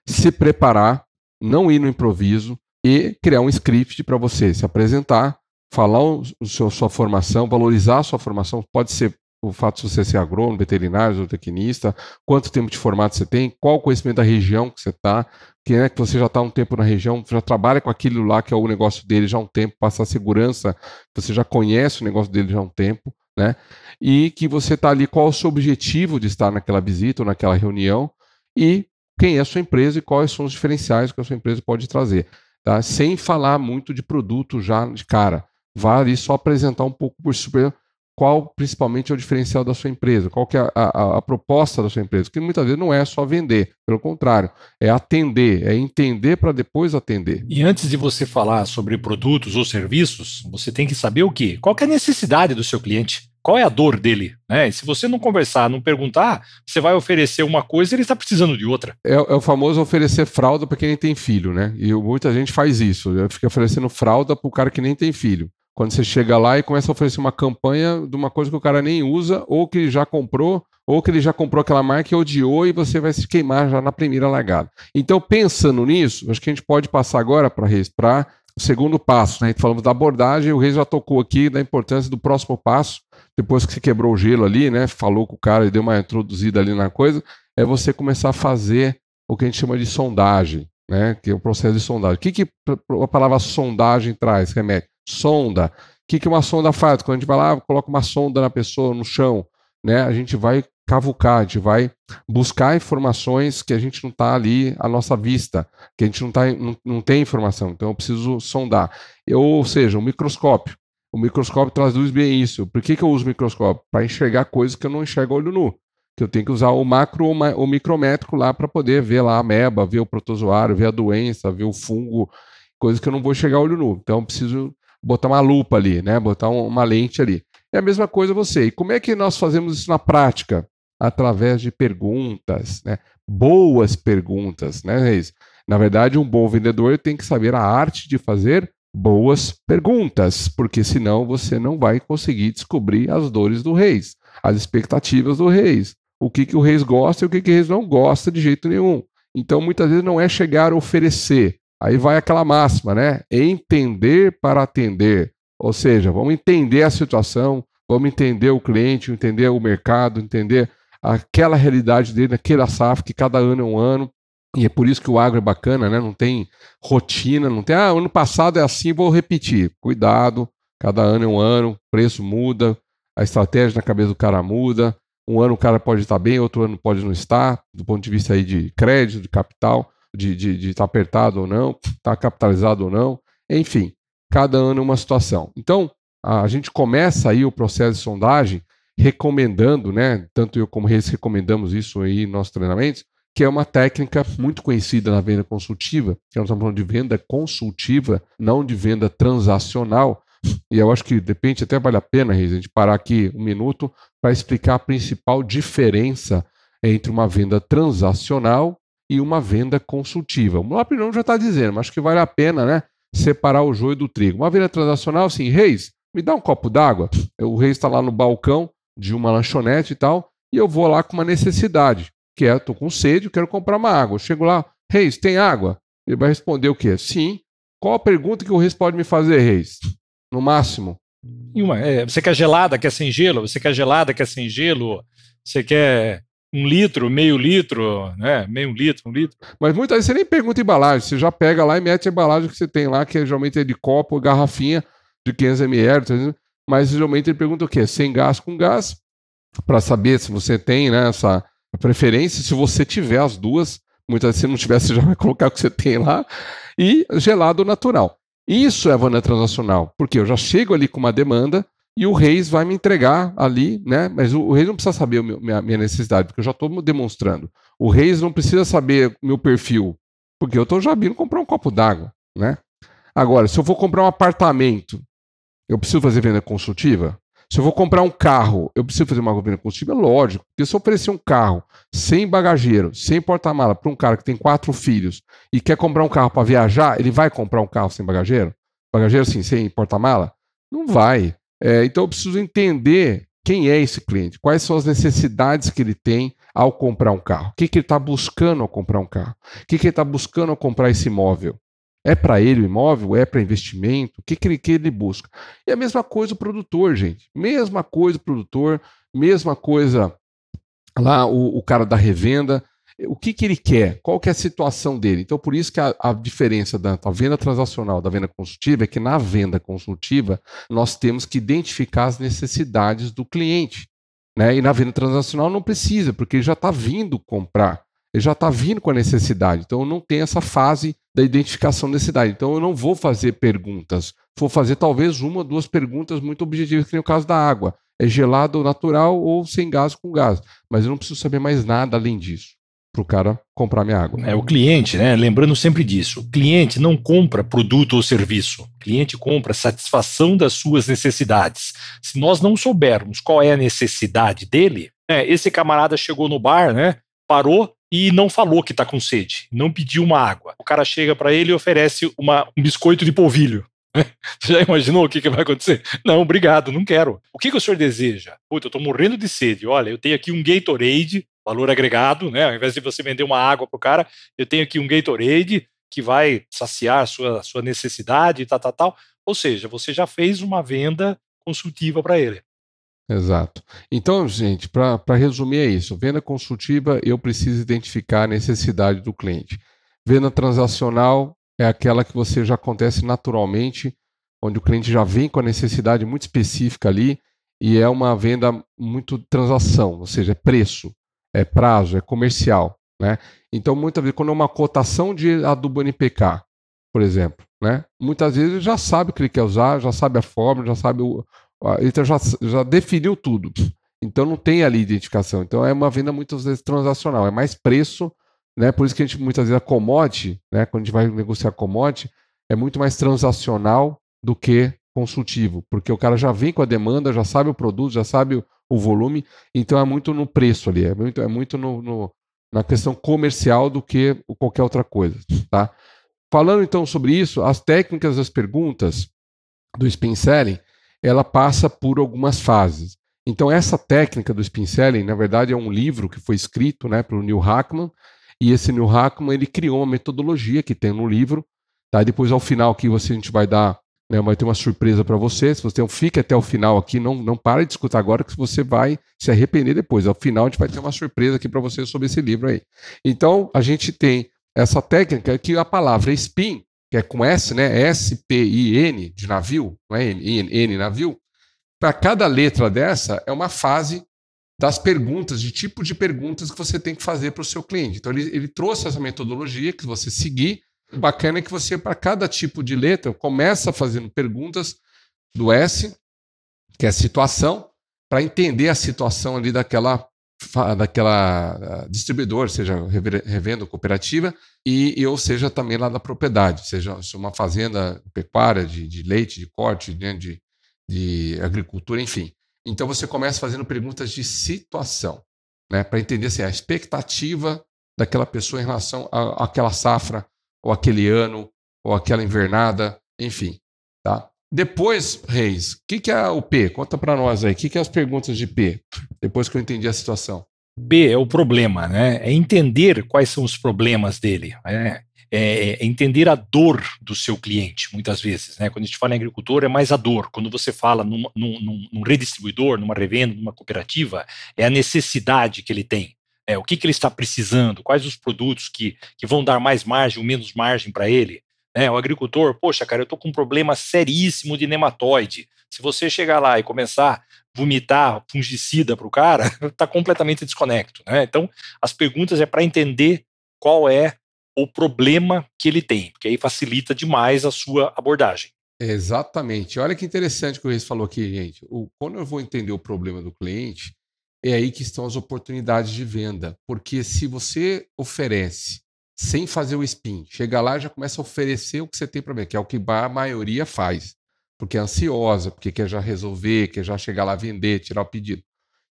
se preparar, não ir no improviso e criar um script para você se apresentar, falar sua formação, valorizar a sua formação. Pode ser o fato de você ser agrônomo, veterinário, zootecnista, quanto tempo de formato você tem, qual o conhecimento da região que você está, que é que você já está há um tempo na região, já trabalha com aquilo lá que é o negócio dele já há um tempo, passar segurança, você já conhece o negócio dele já há um tempo, né? E que você está ali, qual é o seu objetivo de estar naquela visita ou naquela reunião e quem é a sua empresa e quais são os diferenciais que a sua empresa pode trazer, tá? Sem falar muito de produto já de cara, vá ali só apresentar um pouco por super qual principalmente é o diferencial da sua empresa, qual que é a proposta da sua empresa, que muitas vezes não é só vender, pelo contrário, é atender, é entender para depois atender. E antes de você falar sobre produtos ou serviços, você tem que saber o quê? Qual que é a necessidade do seu cliente? Qual é a dor dele, né? E se você não conversar, não perguntar, você vai oferecer uma coisa e ele está precisando de outra. É o famoso oferecer fralda para quem nem tem filho, né? E muita gente faz isso, fica oferecendo fralda para o cara que nem tem filho. Quando você chega lá e começa a oferecer uma campanha de uma coisa que o cara nem usa, ou que ele já comprou, ou que ele já comprou aquela marca e odiou, e você vai se queimar já na primeira largada. Então, pensando nisso, acho que a gente pode passar agora para o segundo passo, né? Falamos da abordagem, o Reis já tocou aqui da importância do próximo passo, depois que você quebrou o gelo ali, né? Falou com o cara e deu uma introduzida ali na coisa, é você começar a fazer o que a gente chama de sondagem, né? Que é o processo de sondagem. O que a palavra sondagem traz, remete? Sonda. O que uma sonda faz? Quando a gente vai lá, coloca uma sonda na pessoa, no chão, né? A gente vai cavucar, a gente vai buscar informações que a gente não está ali à nossa vista, que a gente não tem informação, então eu preciso sondar. Ou seja, um microscópio. O microscópio traduz bem isso. Por que eu uso o microscópio? Para enxergar coisas que eu não enxergo a olho nu. Que eu tenho que usar o macro ou o micrométrico lá para poder ver lá a ameba, ver o protozoário, ver a doença, ver o fungo, coisas que eu não vou enxergar a olho nu. Então eu preciso botar uma lupa ali, né? Botar uma lente ali. É a mesma coisa você. E como é que nós fazemos isso na prática? Através de perguntas, né? Boas perguntas, né, Reis? Na verdade, um bom vendedor tem que saber a arte de fazer boas perguntas, porque senão você não vai conseguir descobrir as dores do Reis, as expectativas do Reis, o que o Reis gosta e o que o Reis não gosta de jeito nenhum. Então, muitas vezes, não é chegar a oferecer. Aí vai aquela máxima, né? Entender para atender. Ou seja, vamos entender a situação, vamos entender o cliente, entender o mercado, entender aquela realidade dele, aquela safra, que cada ano é um ano. E é por isso que o agro é bacana, né? Não tem rotina, não tem, ano passado é assim, vou repetir. Cuidado, cada ano é um ano, preço muda, a estratégia na cabeça do cara muda. Um ano o cara pode estar bem, outro ano pode não estar, do ponto de vista aí de crédito, de capital. De estar apertado ou não, estar capitalizado ou não, enfim, cada ano é uma situação. Então, a gente começa aí o processo de sondagem recomendando, né, tanto eu como eles recomendamos isso aí em nossos treinamentos, que é uma técnica muito conhecida na venda consultiva, que nós estamos falando de venda consultiva, não de venda transacional, e eu acho que de repente até vale a pena, Reis, a gente parar aqui um minuto para explicar a principal diferença entre uma venda transacional e uma venda consultiva. O próprio nome já está dizendo, mas acho que vale a pena, né, separar o joio do trigo. Uma venda transacional, assim, Reis, me dá um copo d'água. O Reis está lá no balcão de uma lanchonete e tal, e eu vou lá com uma necessidade, que é, estou com sede, eu quero comprar uma água. Eu chego lá, Reis, tem água? Ele vai responder o quê? Sim. Qual a pergunta que o Reis pode me fazer, Reis? No máximo. Você quer gelada, quer sem gelo? Você quer gelada, quer sem gelo? Você quer... um litro, meio litro, né? Meio litro, um litro. Mas muitas vezes você nem pergunta embalagem, você já pega lá e mete a embalagem que você tem lá, que geralmente é de copo, garrafinha de 500 ml, mas geralmente ele pergunta o quê? Sem gás, com gás, para saber se você tem, né, essa preferência, se você tiver as duas, muitas vezes se não tiver, você já vai colocar o que você tem lá, e gelado natural. Isso é venda transacional, porque eu já chego ali com uma demanda, e o Reis vai me entregar ali, né? Mas o Reis não precisa saber a minha necessidade, porque eu já estou demonstrando. O Reis não precisa saber o meu perfil, porque eu estou já vindo comprar um copo d'água, né? Agora, se eu vou comprar um apartamento, eu preciso fazer venda consultiva? Se eu vou comprar um carro, eu preciso fazer uma venda consultiva? Lógico, porque se eu oferecer um carro sem bagageiro, sem porta-mala, para um cara que tem 4 filhos e quer comprar um carro para viajar, ele vai comprar um carro sem bagageiro? Bagageiro, sim, sem porta-mala? Não vai. Então eu preciso entender quem é esse cliente, quais são as necessidades que ele tem ao comprar um carro, o que ele está buscando ao comprar um carro, o que ele está buscando ao comprar esse imóvel. É para ele o imóvel? É para investimento? O que ele busca? E a mesma coisa o produtor, gente. Mesma coisa o produtor, mesma coisa lá o cara da revenda. O que ele quer? Qual que é a situação dele? Então, por isso que a diferença da venda transacional da venda consultiva é que na venda consultiva nós temos que identificar as necessidades do cliente, né? E na venda transacional não precisa, porque ele já está vindo comprar, ele já está vindo com a necessidade. Então, eu não tenho essa fase da identificação da necessidade. Então, eu não vou fazer perguntas. Vou fazer talvez 1 ou 2 perguntas muito objetivas, que nem o caso da água. É gelado ou natural ou sem gás com gás. Mas eu não preciso saber mais nada além disso para o cara comprar minha água. O cliente, né? Lembrando sempre disso, o cliente não compra produto ou serviço, o cliente compra satisfação das suas necessidades. Se nós não soubermos qual é a necessidade dele, né, esse camarada chegou no bar, né, parou e não falou que está com sede, não pediu uma água. O cara chega para ele e oferece um biscoito de polvilho. Você já imaginou o que vai acontecer? Não, obrigado, não quero. O que o senhor deseja? Puta, eu estou morrendo de sede. Olha, eu tenho aqui um Gatorade, valor agregado, né? Ao invés de você vender uma água pro cara, eu tenho aqui um Gatorade que vai saciar a sua necessidade e tal. Ou seja, você já fez uma venda consultiva para ele. Exato. Então, gente, para resumir é isso. Venda consultiva, eu preciso identificar a necessidade do cliente. Venda transacional é aquela que você já acontece naturalmente, onde o cliente já vem com a necessidade muito específica ali e é uma venda muito transação, ou seja, é preço, é prazo, é comercial, né? Então, muitas vezes, quando é uma cotação de adubo NPK, por exemplo, né? Muitas vezes ele já sabe o que ele quer usar, já sabe a forma, já sabe o... Ele já definiu tudo. Então, não tem ali identificação. Então, é uma venda muitas vezes transacional. É mais preço, né? Por isso que a gente muitas vezes a commodity, né? Quando a gente vai negociar commodity, é muito mais transacional do que consultivo. Porque o cara já vem com a demanda, já sabe o produto, já sabe o volume. Então, é muito no preço ali. É muito na questão comercial do que qualquer outra coisa, tá? Falando, então, sobre isso, as técnicas das perguntas do SPIN Selling, ela passa por algumas fases. Então, essa técnica do SPIN Selling, na verdade, é um livro que foi escrito, né, pelo Neil Rackham, e esse Neil Rackham, ele criou uma metodologia que tem no livro, tá? Depois, ao final, aqui a gente vai dar, né, vai ter uma surpresa para você. Se você fica até o final aqui, não para de escutar agora, que você vai se arrepender depois. Ao final, a gente vai ter uma surpresa aqui para você sobre esse livro aí. Então, a gente tem essa técnica que a palavra SPIN, que é com S, né? S-P-I-N, de navio, não é N, navio. Para cada letra dessa, é uma fase das perguntas, de tipo de perguntas que você tem que fazer para o seu cliente. Então, ele trouxe essa metodologia que você seguir. O bacana é que você, para cada tipo de letra, começa fazendo perguntas do S, que é situação, para entender a situação ali daquela distribuidor, seja revenda ou cooperativa, e ou seja também lá da propriedade, seja uma fazenda pecuária de leite, de corte, de agricultura, enfim. Então você começa fazendo perguntas de situação, né, para entender assim, a expectativa daquela pessoa em relação àquela safra, ou aquele ano, ou aquela invernada, enfim. Tá? Depois, Reis, o que é o P? Conta para nós aí, o que é as perguntas de P, depois que eu entendi a situação. P é o problema, né? É entender quais são os problemas dele, né? É entender a dor do seu cliente, muitas vezes, né? Quando a gente fala em agricultor, é mais a dor. Quando você fala num redistribuidor, numa revenda, numa cooperativa, é a necessidade que ele tem. É, o que ele está precisando, quais os produtos que vão dar mais margem ou menos margem para ele. É, o agricultor, poxa, cara, eu estou com um problema seríssimo de nematóide. Se você chegar lá e começar a vomitar fungicida para o cara, está completamente desconecto, né? Então, as perguntas é para entender qual é o problema que ele tem, porque aí facilita demais a sua abordagem. Exatamente. Olha que interessante que o Reis falou aqui, gente. Quando eu vou entender o problema do cliente, é aí que estão as oportunidades de venda. Porque se você oferece sem fazer o SPIN, chega lá e já começa a oferecer o que você tem para ver, que é o que a maioria faz, porque é ansiosa, porque quer já resolver, quer já chegar lá vender, tirar o pedido.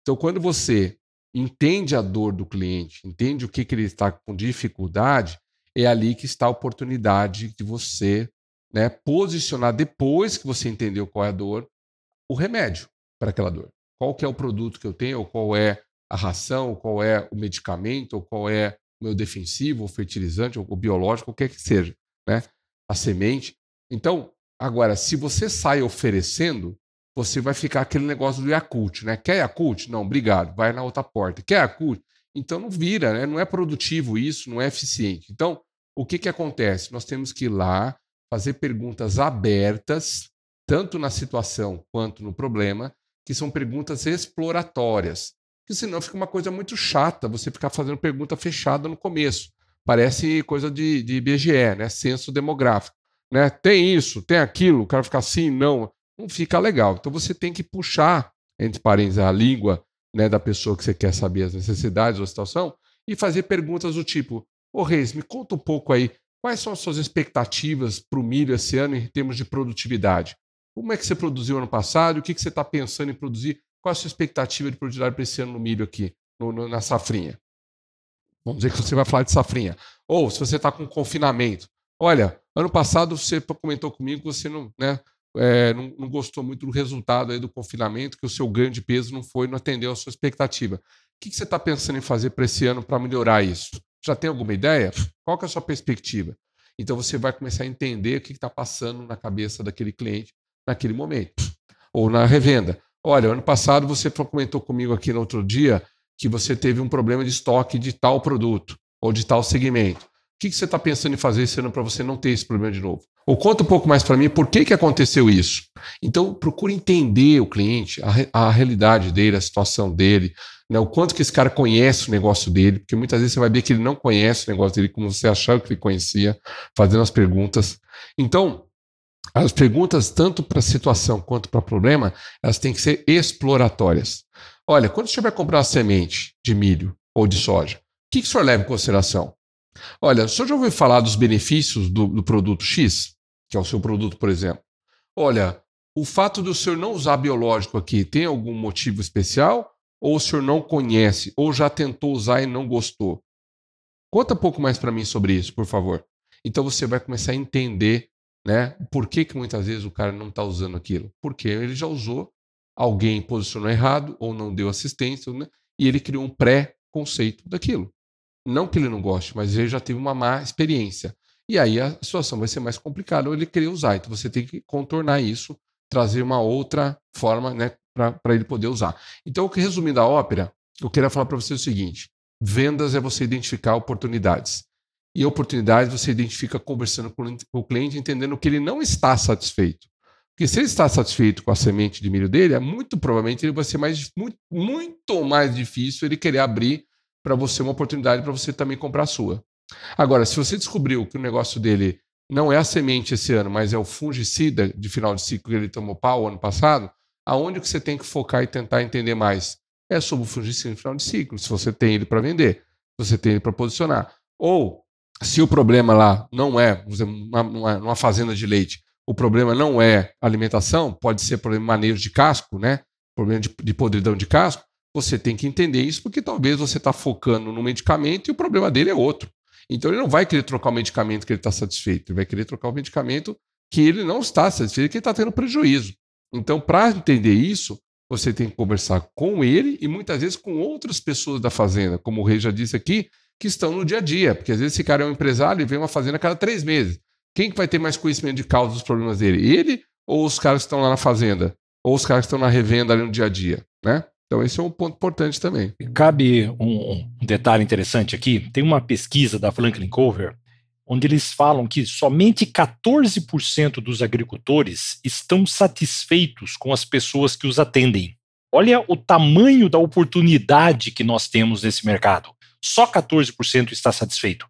Então, quando você entende a dor do cliente, entende o que ele está com dificuldade, é ali que está a oportunidade de você, né, posicionar, depois que você entendeu qual é a dor, o remédio para aquela dor. Qual que é o produto que eu tenho, ou qual é a ração, ou qual é o medicamento, ou qual é meu defensivo, ou fertilizante, ou biológico, o que é que seja, né? A semente. Então, agora, se você sai oferecendo, você vai ficar aquele negócio do Yakult, né? Quer Yakult? Não, obrigado. Vai na outra porta. Quer Yakult? Então, não vira, né? Não é produtivo isso, não é eficiente. Então, o que acontece? Nós temos que ir lá, fazer perguntas abertas, tanto na situação quanto no problema, que são perguntas exploratórias. Porque senão fica uma coisa muito chata você ficar fazendo pergunta fechada no começo. Parece coisa de IBGE, né? Censo demográfico, né? Tem isso, tem aquilo, o cara fica assim, não fica legal. Então você tem que puxar, entre parênteses, a língua, né, da pessoa que você quer saber as necessidades ou a situação e fazer perguntas do tipo: ô Reis, me conta um pouco aí, quais são as suas expectativas para o milho esse ano em termos de produtividade? Como é que você produziu ano passado? O que você está pensando em produzir? Qual a sua expectativa de produtividade para esse ano no milho aqui, na safrinha? Vamos dizer que você vai falar de safrinha. Ou se você está com confinamento. Olha, Ano passado você comentou comigo que você não gostou muito do resultado aí do confinamento, que o seu ganho de peso não atendeu a sua expectativa. O que você está pensando em fazer para esse ano para melhorar isso? Já tem alguma ideia? Qual que é a sua perspectiva? Então você vai começar a entender o que está passando na cabeça daquele cliente naquele momento, ou na revenda. Olha, ano passado você comentou comigo aqui no outro dia que você teve um problema de estoque de tal produto ou de tal segmento. O que você está pensando em fazer esse ano para você não ter esse problema de novo? Ou conta um pouco mais para mim por que aconteceu isso. Então, procure entender o cliente, a realidade dele, a situação dele, né? O quanto que esse cara conhece o negócio dele, porque muitas vezes você vai ver que ele não conhece o negócio dele como você achava que ele conhecia, fazendo as perguntas. Então, as perguntas, tanto para situação quanto para problema, elas têm que ser exploratórias. Olha, quando o senhor vai comprar semente de milho ou de soja, o que o senhor leva em consideração? Olha, o senhor já ouviu falar dos benefícios do produto X, que é o seu produto, por exemplo? Olha, o fato do senhor não usar biológico aqui tem algum motivo especial? Ou o senhor não conhece? Ou já tentou usar e não gostou? Conta um pouco mais para mim sobre isso, por favor. Então você vai começar a entender, né, por que muitas vezes o cara não está usando aquilo. Porque ele já usou, alguém posicionou errado ou não deu assistência, né, e ele criou um pré-conceito daquilo. Não que ele não goste, mas ele já teve uma má experiência. E aí a situação vai ser mais complicada ou ele querer usar. Então você tem que contornar isso, trazer uma outra forma, né, para ele poder usar. Então, resumindo a ópera, eu queria falar para você o seguinte. Vendas é você identificar oportunidades. E oportunidades você identifica conversando com o cliente, entendendo que ele não está satisfeito. Porque se ele está satisfeito com a semente de milho dele, muito provavelmente ele vai ser muito mais difícil ele querer abrir para você uma oportunidade para você também comprar a sua. Agora, se você descobriu que o negócio dele não é a semente esse ano, mas é o fungicida de final de ciclo que ele tomou pau ano passado, aonde que você tem que focar e tentar entender mais? É sobre o fungicida de final de ciclo, se você tem ele para vender, se você tem ele para posicionar. Ou, se o problema lá não é uma fazenda de leite, o problema não é alimentação, pode ser problema de manejo de casco, né? Problema de podridão de casco, você tem que entender isso, porque talvez você está focando no medicamento e o problema dele é outro. Então ele não vai querer trocar o medicamento que ele está satisfeito, ele vai querer trocar o medicamento que ele não está satisfeito, que ele está tendo prejuízo. Então, para entender isso, você tem que conversar com ele e muitas vezes com outras pessoas da fazenda, como o Rei já disse aqui, que estão no dia a dia, porque às vezes esse cara é um empresário e vem uma fazenda a cada 3 meses. Quem que vai ter mais conhecimento de causa dos problemas dele? Ele ou os caras que estão lá na fazenda? Ou os caras que estão na revenda ali no dia a dia, né? Então esse é um ponto importante também. Cabe um detalhe interessante aqui. Tem uma pesquisa da FranklinCovey onde eles falam que somente 14% dos agricultores estão satisfeitos com as pessoas que os atendem. Olha o tamanho da oportunidade que nós temos nesse mercado. Só 14% está satisfeito.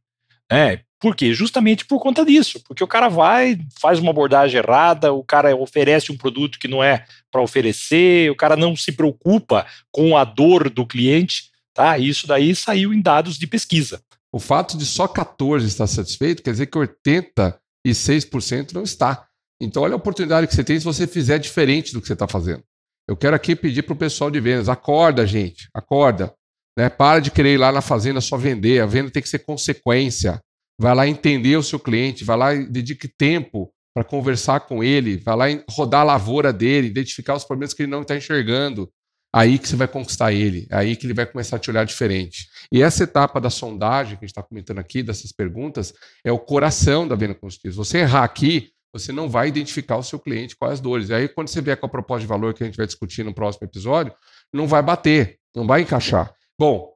Por quê? Justamente por conta disso. Porque o cara vai, faz uma abordagem errada, o cara oferece um produto que não é para oferecer, o cara não se preocupa com a dor do cliente, tá? Isso daí saiu em dados de pesquisa. O fato de só 14% estar satisfeito quer dizer que 86% não está. Então, olha a oportunidade que você tem se você fizer diferente do que você está fazendo. Eu quero aqui pedir para o pessoal de vendas, acorda, gente, acorda. Né? Para de querer ir lá na fazenda só vender, a venda tem que ser consequência. Vai lá entender o seu cliente, vai lá e dedique tempo para conversar com ele, vai lá rodar a lavoura dele, identificar os problemas que ele não está enxergando. Aí que você vai conquistar ele, aí que ele vai começar a te olhar diferente. E essa etapa da sondagem que a gente está comentando aqui, dessas perguntas, é o coração da venda consultiva. Se você errar aqui, você não vai identificar o seu cliente, quais as dores. E aí quando você vier com a proposta de valor que a gente vai discutir no próximo episódio, não vai bater, não vai encaixar. Bom,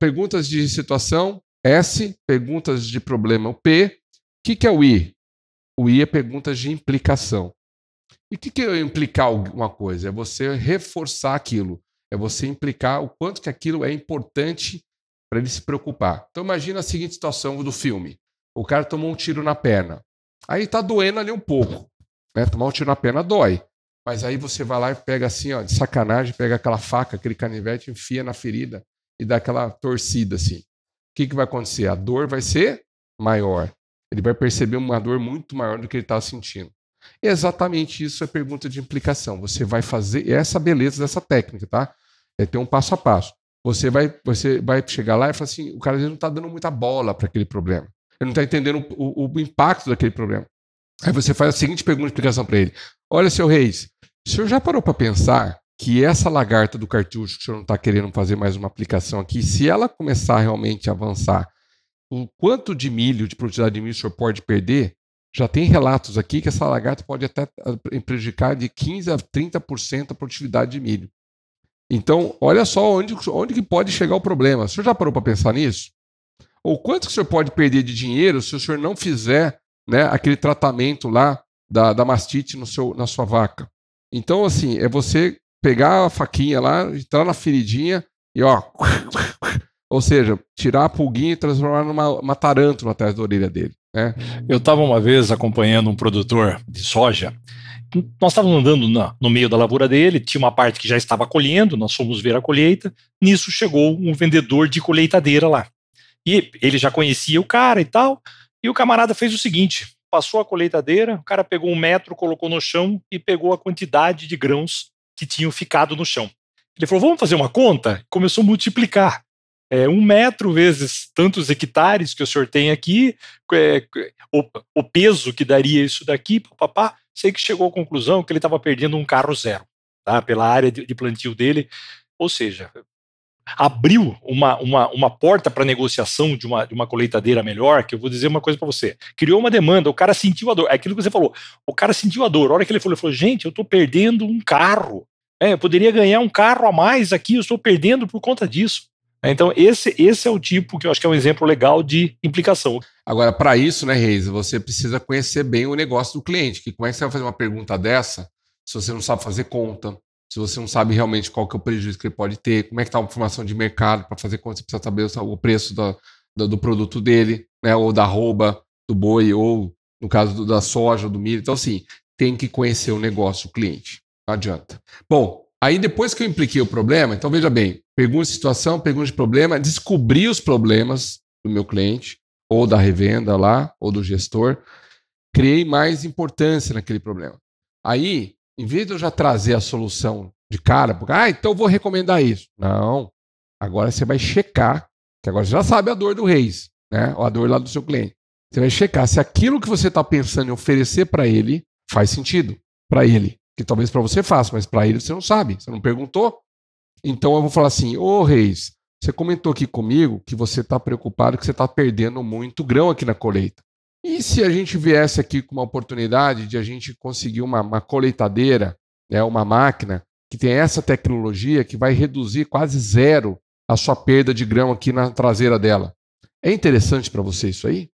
perguntas de situação, S, perguntas de problema, o P. O que é o I? O I é perguntas de implicação. E o que é implicar alguma coisa? É você reforçar aquilo. É você implicar o quanto que aquilo é importante para ele se preocupar. Então imagina a seguinte situação do filme. O cara tomou um tiro na perna. Aí tá doendo ali um pouco. Né? Tomar um tiro na perna dói. Mas aí você vai lá e pega assim, ó, de sacanagem, pega aquela faca, aquele canivete, enfia na ferida e dá aquela torcida assim. O que vai acontecer? A dor vai ser maior. Ele vai perceber uma dor muito maior do que ele está sentindo. Exatamente isso é pergunta de implicação. Você vai fazer essa beleza dessa técnica, tá? É ter um passo a passo. Você vai chegar lá e falar assim, o cara não está dando muita bola para aquele problema. Ele Ele não está entendendo o impacto daquele problema. Aí você faz a seguinte pergunta de explicação para ele. Olha, seu Reis, o senhor já parou para pensar que essa lagarta do cartucho, que o senhor não está querendo fazer mais uma aplicação aqui, se ela começar realmente a avançar, o quanto de milho, de produtividade de milho o senhor pode perder? Já tem relatos aqui que essa lagarta pode até prejudicar de 15% a 30% a produtividade de milho. Então, olha só onde que pode chegar o problema. O senhor já parou para pensar nisso? Ou quanto que o senhor pode perder de dinheiro se o senhor não fizer, né, aquele tratamento lá da mastite na sua vaca? Então, assim, é você pegar a faquinha lá, entrar na feridinha e ó... Ou seja, tirar a pulguinha e transformar numa tarântula atrás da orelha dele. Né? Eu estava uma vez acompanhando um produtor de soja. Nós estávamos andando no meio da lavoura dele, tinha uma parte que já estava colhendo, nós fomos ver a colheita. Nisso chegou um vendedor de colheitadeira lá. E ele já conhecia o cara e tal. E o camarada fez o seguinte, passou a colheitadeira, o cara pegou um metro, colocou no chão e pegou a quantidade de grãos que tinham ficado no chão. Ele falou, vamos fazer uma conta? Começou a multiplicar. Um metro vezes tantos hectares que o senhor tem aqui, o peso que daria isso daqui, papapá. Sei que chegou à conclusão que ele estava perdendo um carro zero, tá? Pela área de plantio dele. Ou seja, abriu uma porta para negociação de uma colheitadeira melhor, que eu vou dizer uma coisa para você. Criou uma demanda, o cara sentiu a dor. É aquilo que você falou, o cara sentiu a dor. A hora que ele falou, gente, eu estou perdendo um carro. Eu poderia ganhar um carro a mais aqui, eu estou perdendo por conta disso. Então, esse é o tipo que eu acho que é um exemplo legal de implicação. Agora, para isso, né, Reis, você precisa conhecer bem o negócio do cliente. Que como é que você vai fazer uma pergunta dessa se você não sabe fazer conta, se você não sabe realmente qual que é o prejuízo que ele pode ter, como é que está a informação de mercado para fazer conta, você precisa saber o preço do produto dele, né, ou da arroba, do boi, ou no caso da soja, do milho. Então, assim, tem que conhecer o negócio do cliente. Não adianta. Bom, aí depois que eu impliquei o problema, então veja bem, pergunta de situação, pergunta de problema, descobri os problemas do meu cliente, ou da revenda lá, ou do gestor, criei mais importância naquele problema. Aí, em vez de eu já trazer a solução de cara, porque, então eu vou recomendar isso. Não, agora você vai checar, que agora você já sabe a dor do Reis, né? Ou a dor lá do seu cliente. Você vai checar se aquilo que você está pensando em oferecer para ele faz sentido para ele. Que talvez para você faça, mas para ele você não sabe, você não perguntou. Então eu vou falar assim, Reis, você comentou aqui comigo que você está preocupado que você está perdendo muito grão aqui na colheita. E se a gente viesse aqui com uma oportunidade de a gente conseguir uma colheitadeira, né, uma máquina que tem essa tecnologia que vai reduzir quase zero a sua perda de grão aqui na traseira dela? É interessante para você isso aí?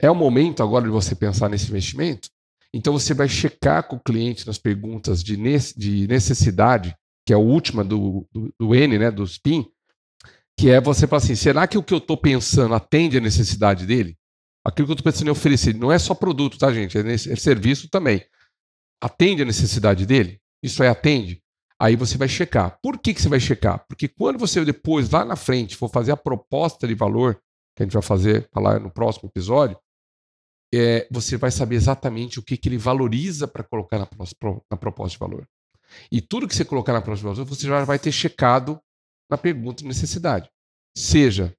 É o momento agora de você pensar nesse investimento? Então você vai checar com o cliente nas perguntas de necessidade, que é a última do N, né, do SPIN, que é você falar assim, será que o que eu estou pensando atende a necessidade dele? Aquilo que eu estou pensando em oferecer, não é só produto, tá, gente? É serviço também. Atende a necessidade dele? Isso aí atende? Aí você vai checar. Por que você vai checar? Porque quando você depois, lá na frente, for fazer a proposta de valor, que a gente vai falar no próximo episódio, você vai saber exatamente o que ele valoriza para colocar na proposta de valor. E tudo que você colocar na proposta de valor, você já vai ter checado na pergunta de necessidade. Seja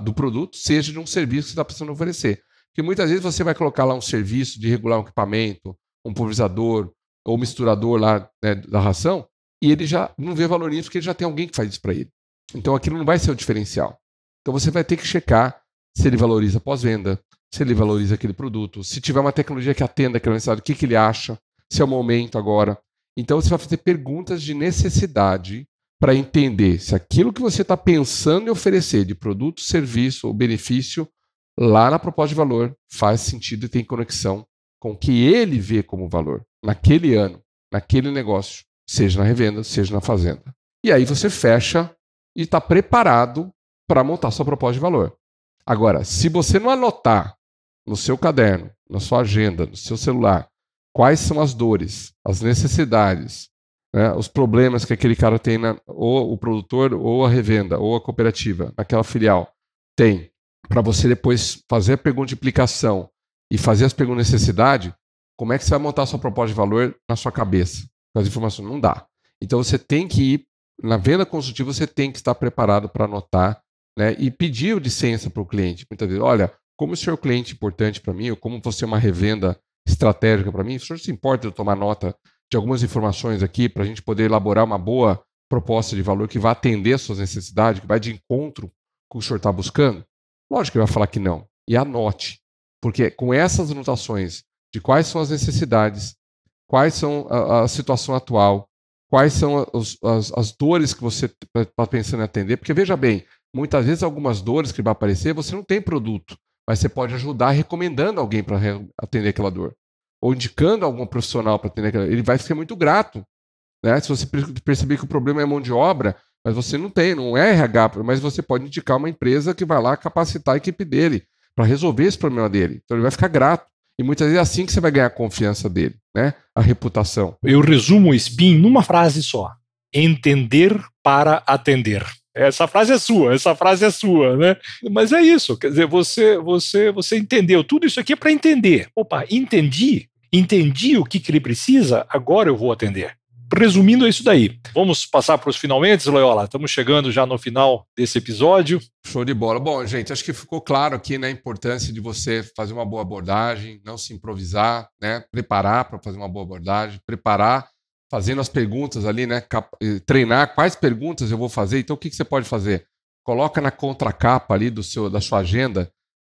do produto, seja de um serviço que você está precisando oferecer. Porque muitas vezes você vai colocar lá um serviço de regular um equipamento, um pulverizador ou misturador lá, né, da ração, e ele já não vê valor nisso porque ele já tem alguém que faz isso para ele. Então aquilo não vai ser o diferencial. Então você vai ter que checar se ele valoriza pós-venda, se ele valoriza aquele produto, se tiver uma tecnologia que atenda aquela necessidade, o que ele acha, se é o momento agora. Então você vai fazer perguntas de necessidade para entender se aquilo que você está pensando em oferecer de produto, serviço ou benefício, lá na proposta de valor, faz sentido e tem conexão com o que ele vê como valor naquele ano, naquele negócio, seja na revenda, seja na fazenda. E aí você fecha e está preparado para montar sua proposta de valor. Agora, se você não anotar no seu caderno, na sua agenda, no seu celular, quais são as dores, as necessidades, né, os problemas que aquele cara tem, ou o produtor, ou a revenda, ou a cooperativa, naquela filial, tem, para você depois fazer a pergunta de implicação e fazer as perguntas de necessidade, como é que você vai montar a sua proposta de valor na sua cabeça? Com as informações, não dá. Então você tem que ir, na venda consultiva, você tem que estar preparado para anotar, né, e pedir licença para o cliente. Muitas vezes, olha, como o senhor é um cliente importante para mim, ou como você é uma revenda estratégica para mim, o senhor se importa de eu tomar nota de algumas informações aqui para a gente poder elaborar uma boa proposta de valor que vai atender às suas necessidades, que vai de encontro com o que o senhor está buscando? Lógico que ele vai falar que não. E anote, porque com essas anotações de quais são as necessidades, quais são a situação atual, quais são as dores que você está pensando em atender, porque veja bem, muitas vezes algumas dores que vai aparecer, você não tem produto, mas você pode ajudar recomendando alguém para atender aquela dor, ou indicando algum profissional para atender aquela dor. Ele vai ficar muito grato, né? Se você perceber que o problema é mão de obra, mas você não tem, não é RH, mas você pode indicar uma empresa que vai lá capacitar a equipe dele para resolver esse problema dele. Então ele vai ficar grato. E muitas vezes é assim que você vai ganhar a confiança dele, né? A reputação. Eu resumo o SPIN numa frase só. Entender para atender. Essa frase é sua, né? Mas é isso, quer dizer, você entendeu. Tudo isso aqui é para entender. Opa, entendi o que ele precisa, agora eu vou atender. Resumindo isso daí. Vamos passar para os finalmente, Loyola? Estamos chegando já no final desse episódio. Show de bola. Bom, gente, acho que ficou claro aqui, né, a importância de você fazer uma boa abordagem, não se improvisar, né, preparar para fazer uma boa abordagem, preparar, fazendo as perguntas ali, né, treinar quais perguntas eu vou fazer. Então, o que você pode fazer? Coloca na contracapa ali da sua agenda,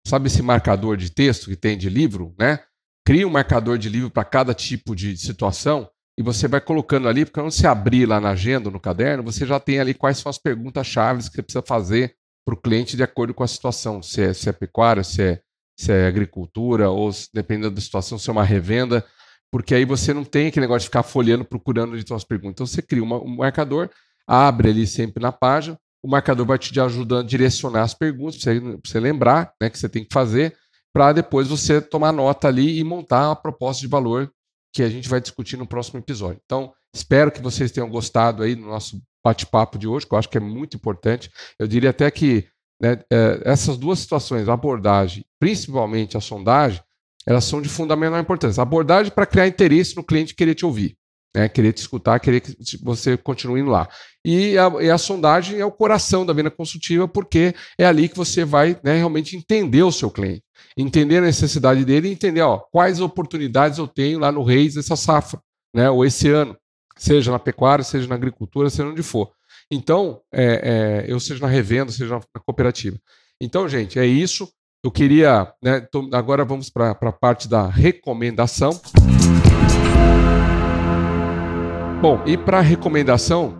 sabe esse marcador de texto que tem de livro, né? Cria um marcador de livro para cada tipo de situação. E você vai colocando ali, porque quando você abrir lá na agenda, no caderno, você já tem ali quais são as perguntas-chave que você precisa fazer para o cliente de acordo com a situação. Se é pecuária, se é agricultura, ou dependendo da situação, se é uma revenda. Porque aí você não tem aquele negócio de ficar folheando, procurando de suas perguntas. Então você cria um marcador, abre ali sempre na página, o marcador vai te ajudando a direcionar as perguntas, para você lembrar, né, que você tem que fazer, para depois você tomar nota ali e montar uma proposta de valor que a gente vai discutir no próximo episódio. Então, espero que vocês tenham gostado aí do nosso bate-papo de hoje, que eu acho que é muito importante. Eu diria até que, né, essas duas situações, a abordagem, principalmente a sondagem, elas são de fundamental importância. A abordagem para criar interesse no cliente querer te ouvir, né, querer te escutar, querer que você continue indo lá. E a sondagem é o coração da venda consultiva, porque é ali que você vai, né, realmente entender o seu cliente, entender a necessidade dele e entender, ó, quais oportunidades eu tenho lá no Reis dessa safra, né, ou esse ano, seja na pecuária, seja na agricultura, seja onde for. Então, eu seja na revenda, seja na cooperativa. Então, gente, é isso. Eu queria, né, agora vamos para a parte da recomendação. Bom, e para recomendação,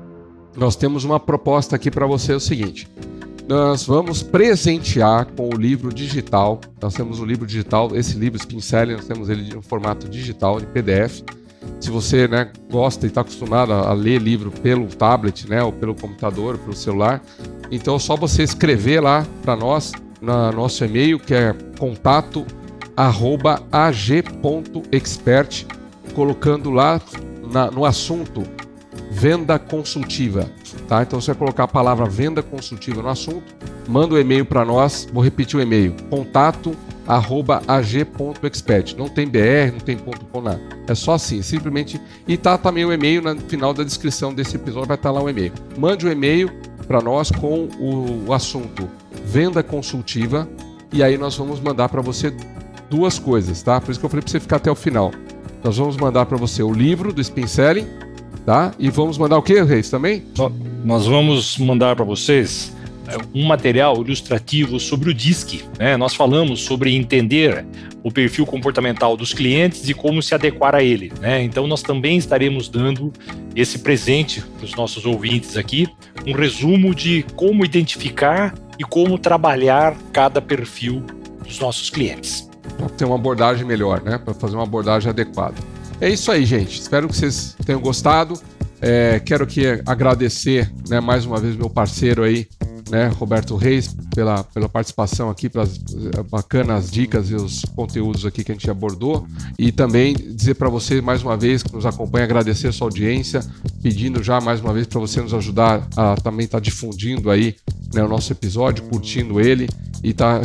nós temos uma proposta aqui para você, é o seguinte. Nós vamos presentear com o livro digital. Nós temos um livro digital, esse livro SPIN Selling, nós temos ele no formato digital, de PDF. Se você, né, gosta e está acostumado a ler livro pelo tablet, né, ou pelo computador, ou pelo celular, então é só você escrever lá para nós, no nosso e-mail, que é contato@ag.expert, colocando lá no assunto venda consultiva. Tá? Então você vai colocar a palavra venda consultiva no assunto, manda o e-mail para nós, vou repetir o e-mail, contato@ag.expert, não tem BR, não tem .com, nada, é só assim, simplesmente, e tá também o e-mail no final da descrição desse episódio, vai estar lá o e-mail. Mande o e-mail para nós com o assunto venda consultiva e aí nós vamos mandar para você duas coisas, tá? Por isso que eu falei para você ficar até o final. Nós vamos mandar para você o livro do SPIN Selling, tá? E vamos mandar o quê, Reis, também? Nós vamos mandar para vocês um material ilustrativo sobre o DISC, né? Nós falamos sobre entender o perfil comportamental dos clientes e como se adequar a ele, né? Então, nós também estaremos dando esse presente para os nossos ouvintes aqui, um resumo de como identificar e como trabalhar cada perfil dos nossos clientes. Para ter uma abordagem melhor, né? Para fazer uma abordagem adequada. É isso aí, gente. Espero que vocês tenham gostado. Quero aqui agradecer, né, mais uma vez meu parceiro aí, né, Roberto Reis, pela participação aqui, pelas bacanas dicas e os conteúdos aqui que a gente abordou. E também dizer para você mais uma vez que nos acompanha, agradecer a sua audiência, pedindo já mais uma vez para você nos ajudar a também estar difundindo aí, né, o nosso episódio, curtindo ele e estar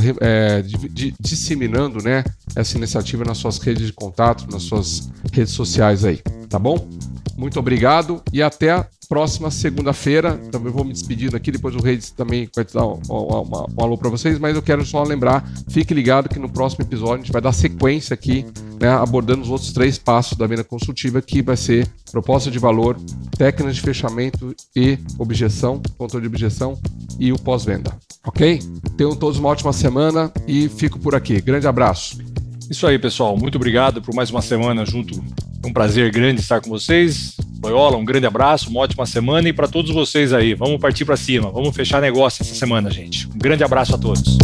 disseminando, né, essa iniciativa nas suas redes de contato, nas suas redes sociais aí, tá bom? Muito obrigado e até a próxima segunda-feira. Também vou me despedir daqui, depois o Reis também vai dar um alô para vocês, mas eu quero só lembrar, fique ligado que no próximo episódio a gente vai dar sequência aqui, né, abordando os outros 3 passos da venda consultiva, que vai ser proposta de valor, técnicas de fechamento e objeção, controle de objeção e o pós-venda. Ok? Tenham todos uma ótima semana e fico por aqui. Grande abraço. Isso aí, pessoal. Muito obrigado por mais uma semana junto. É um prazer grande estar com vocês. Loyola, um grande abraço, uma ótima semana e para todos vocês aí. Vamos partir para cima. Vamos fechar negócio essa semana, gente. Um grande abraço a todos.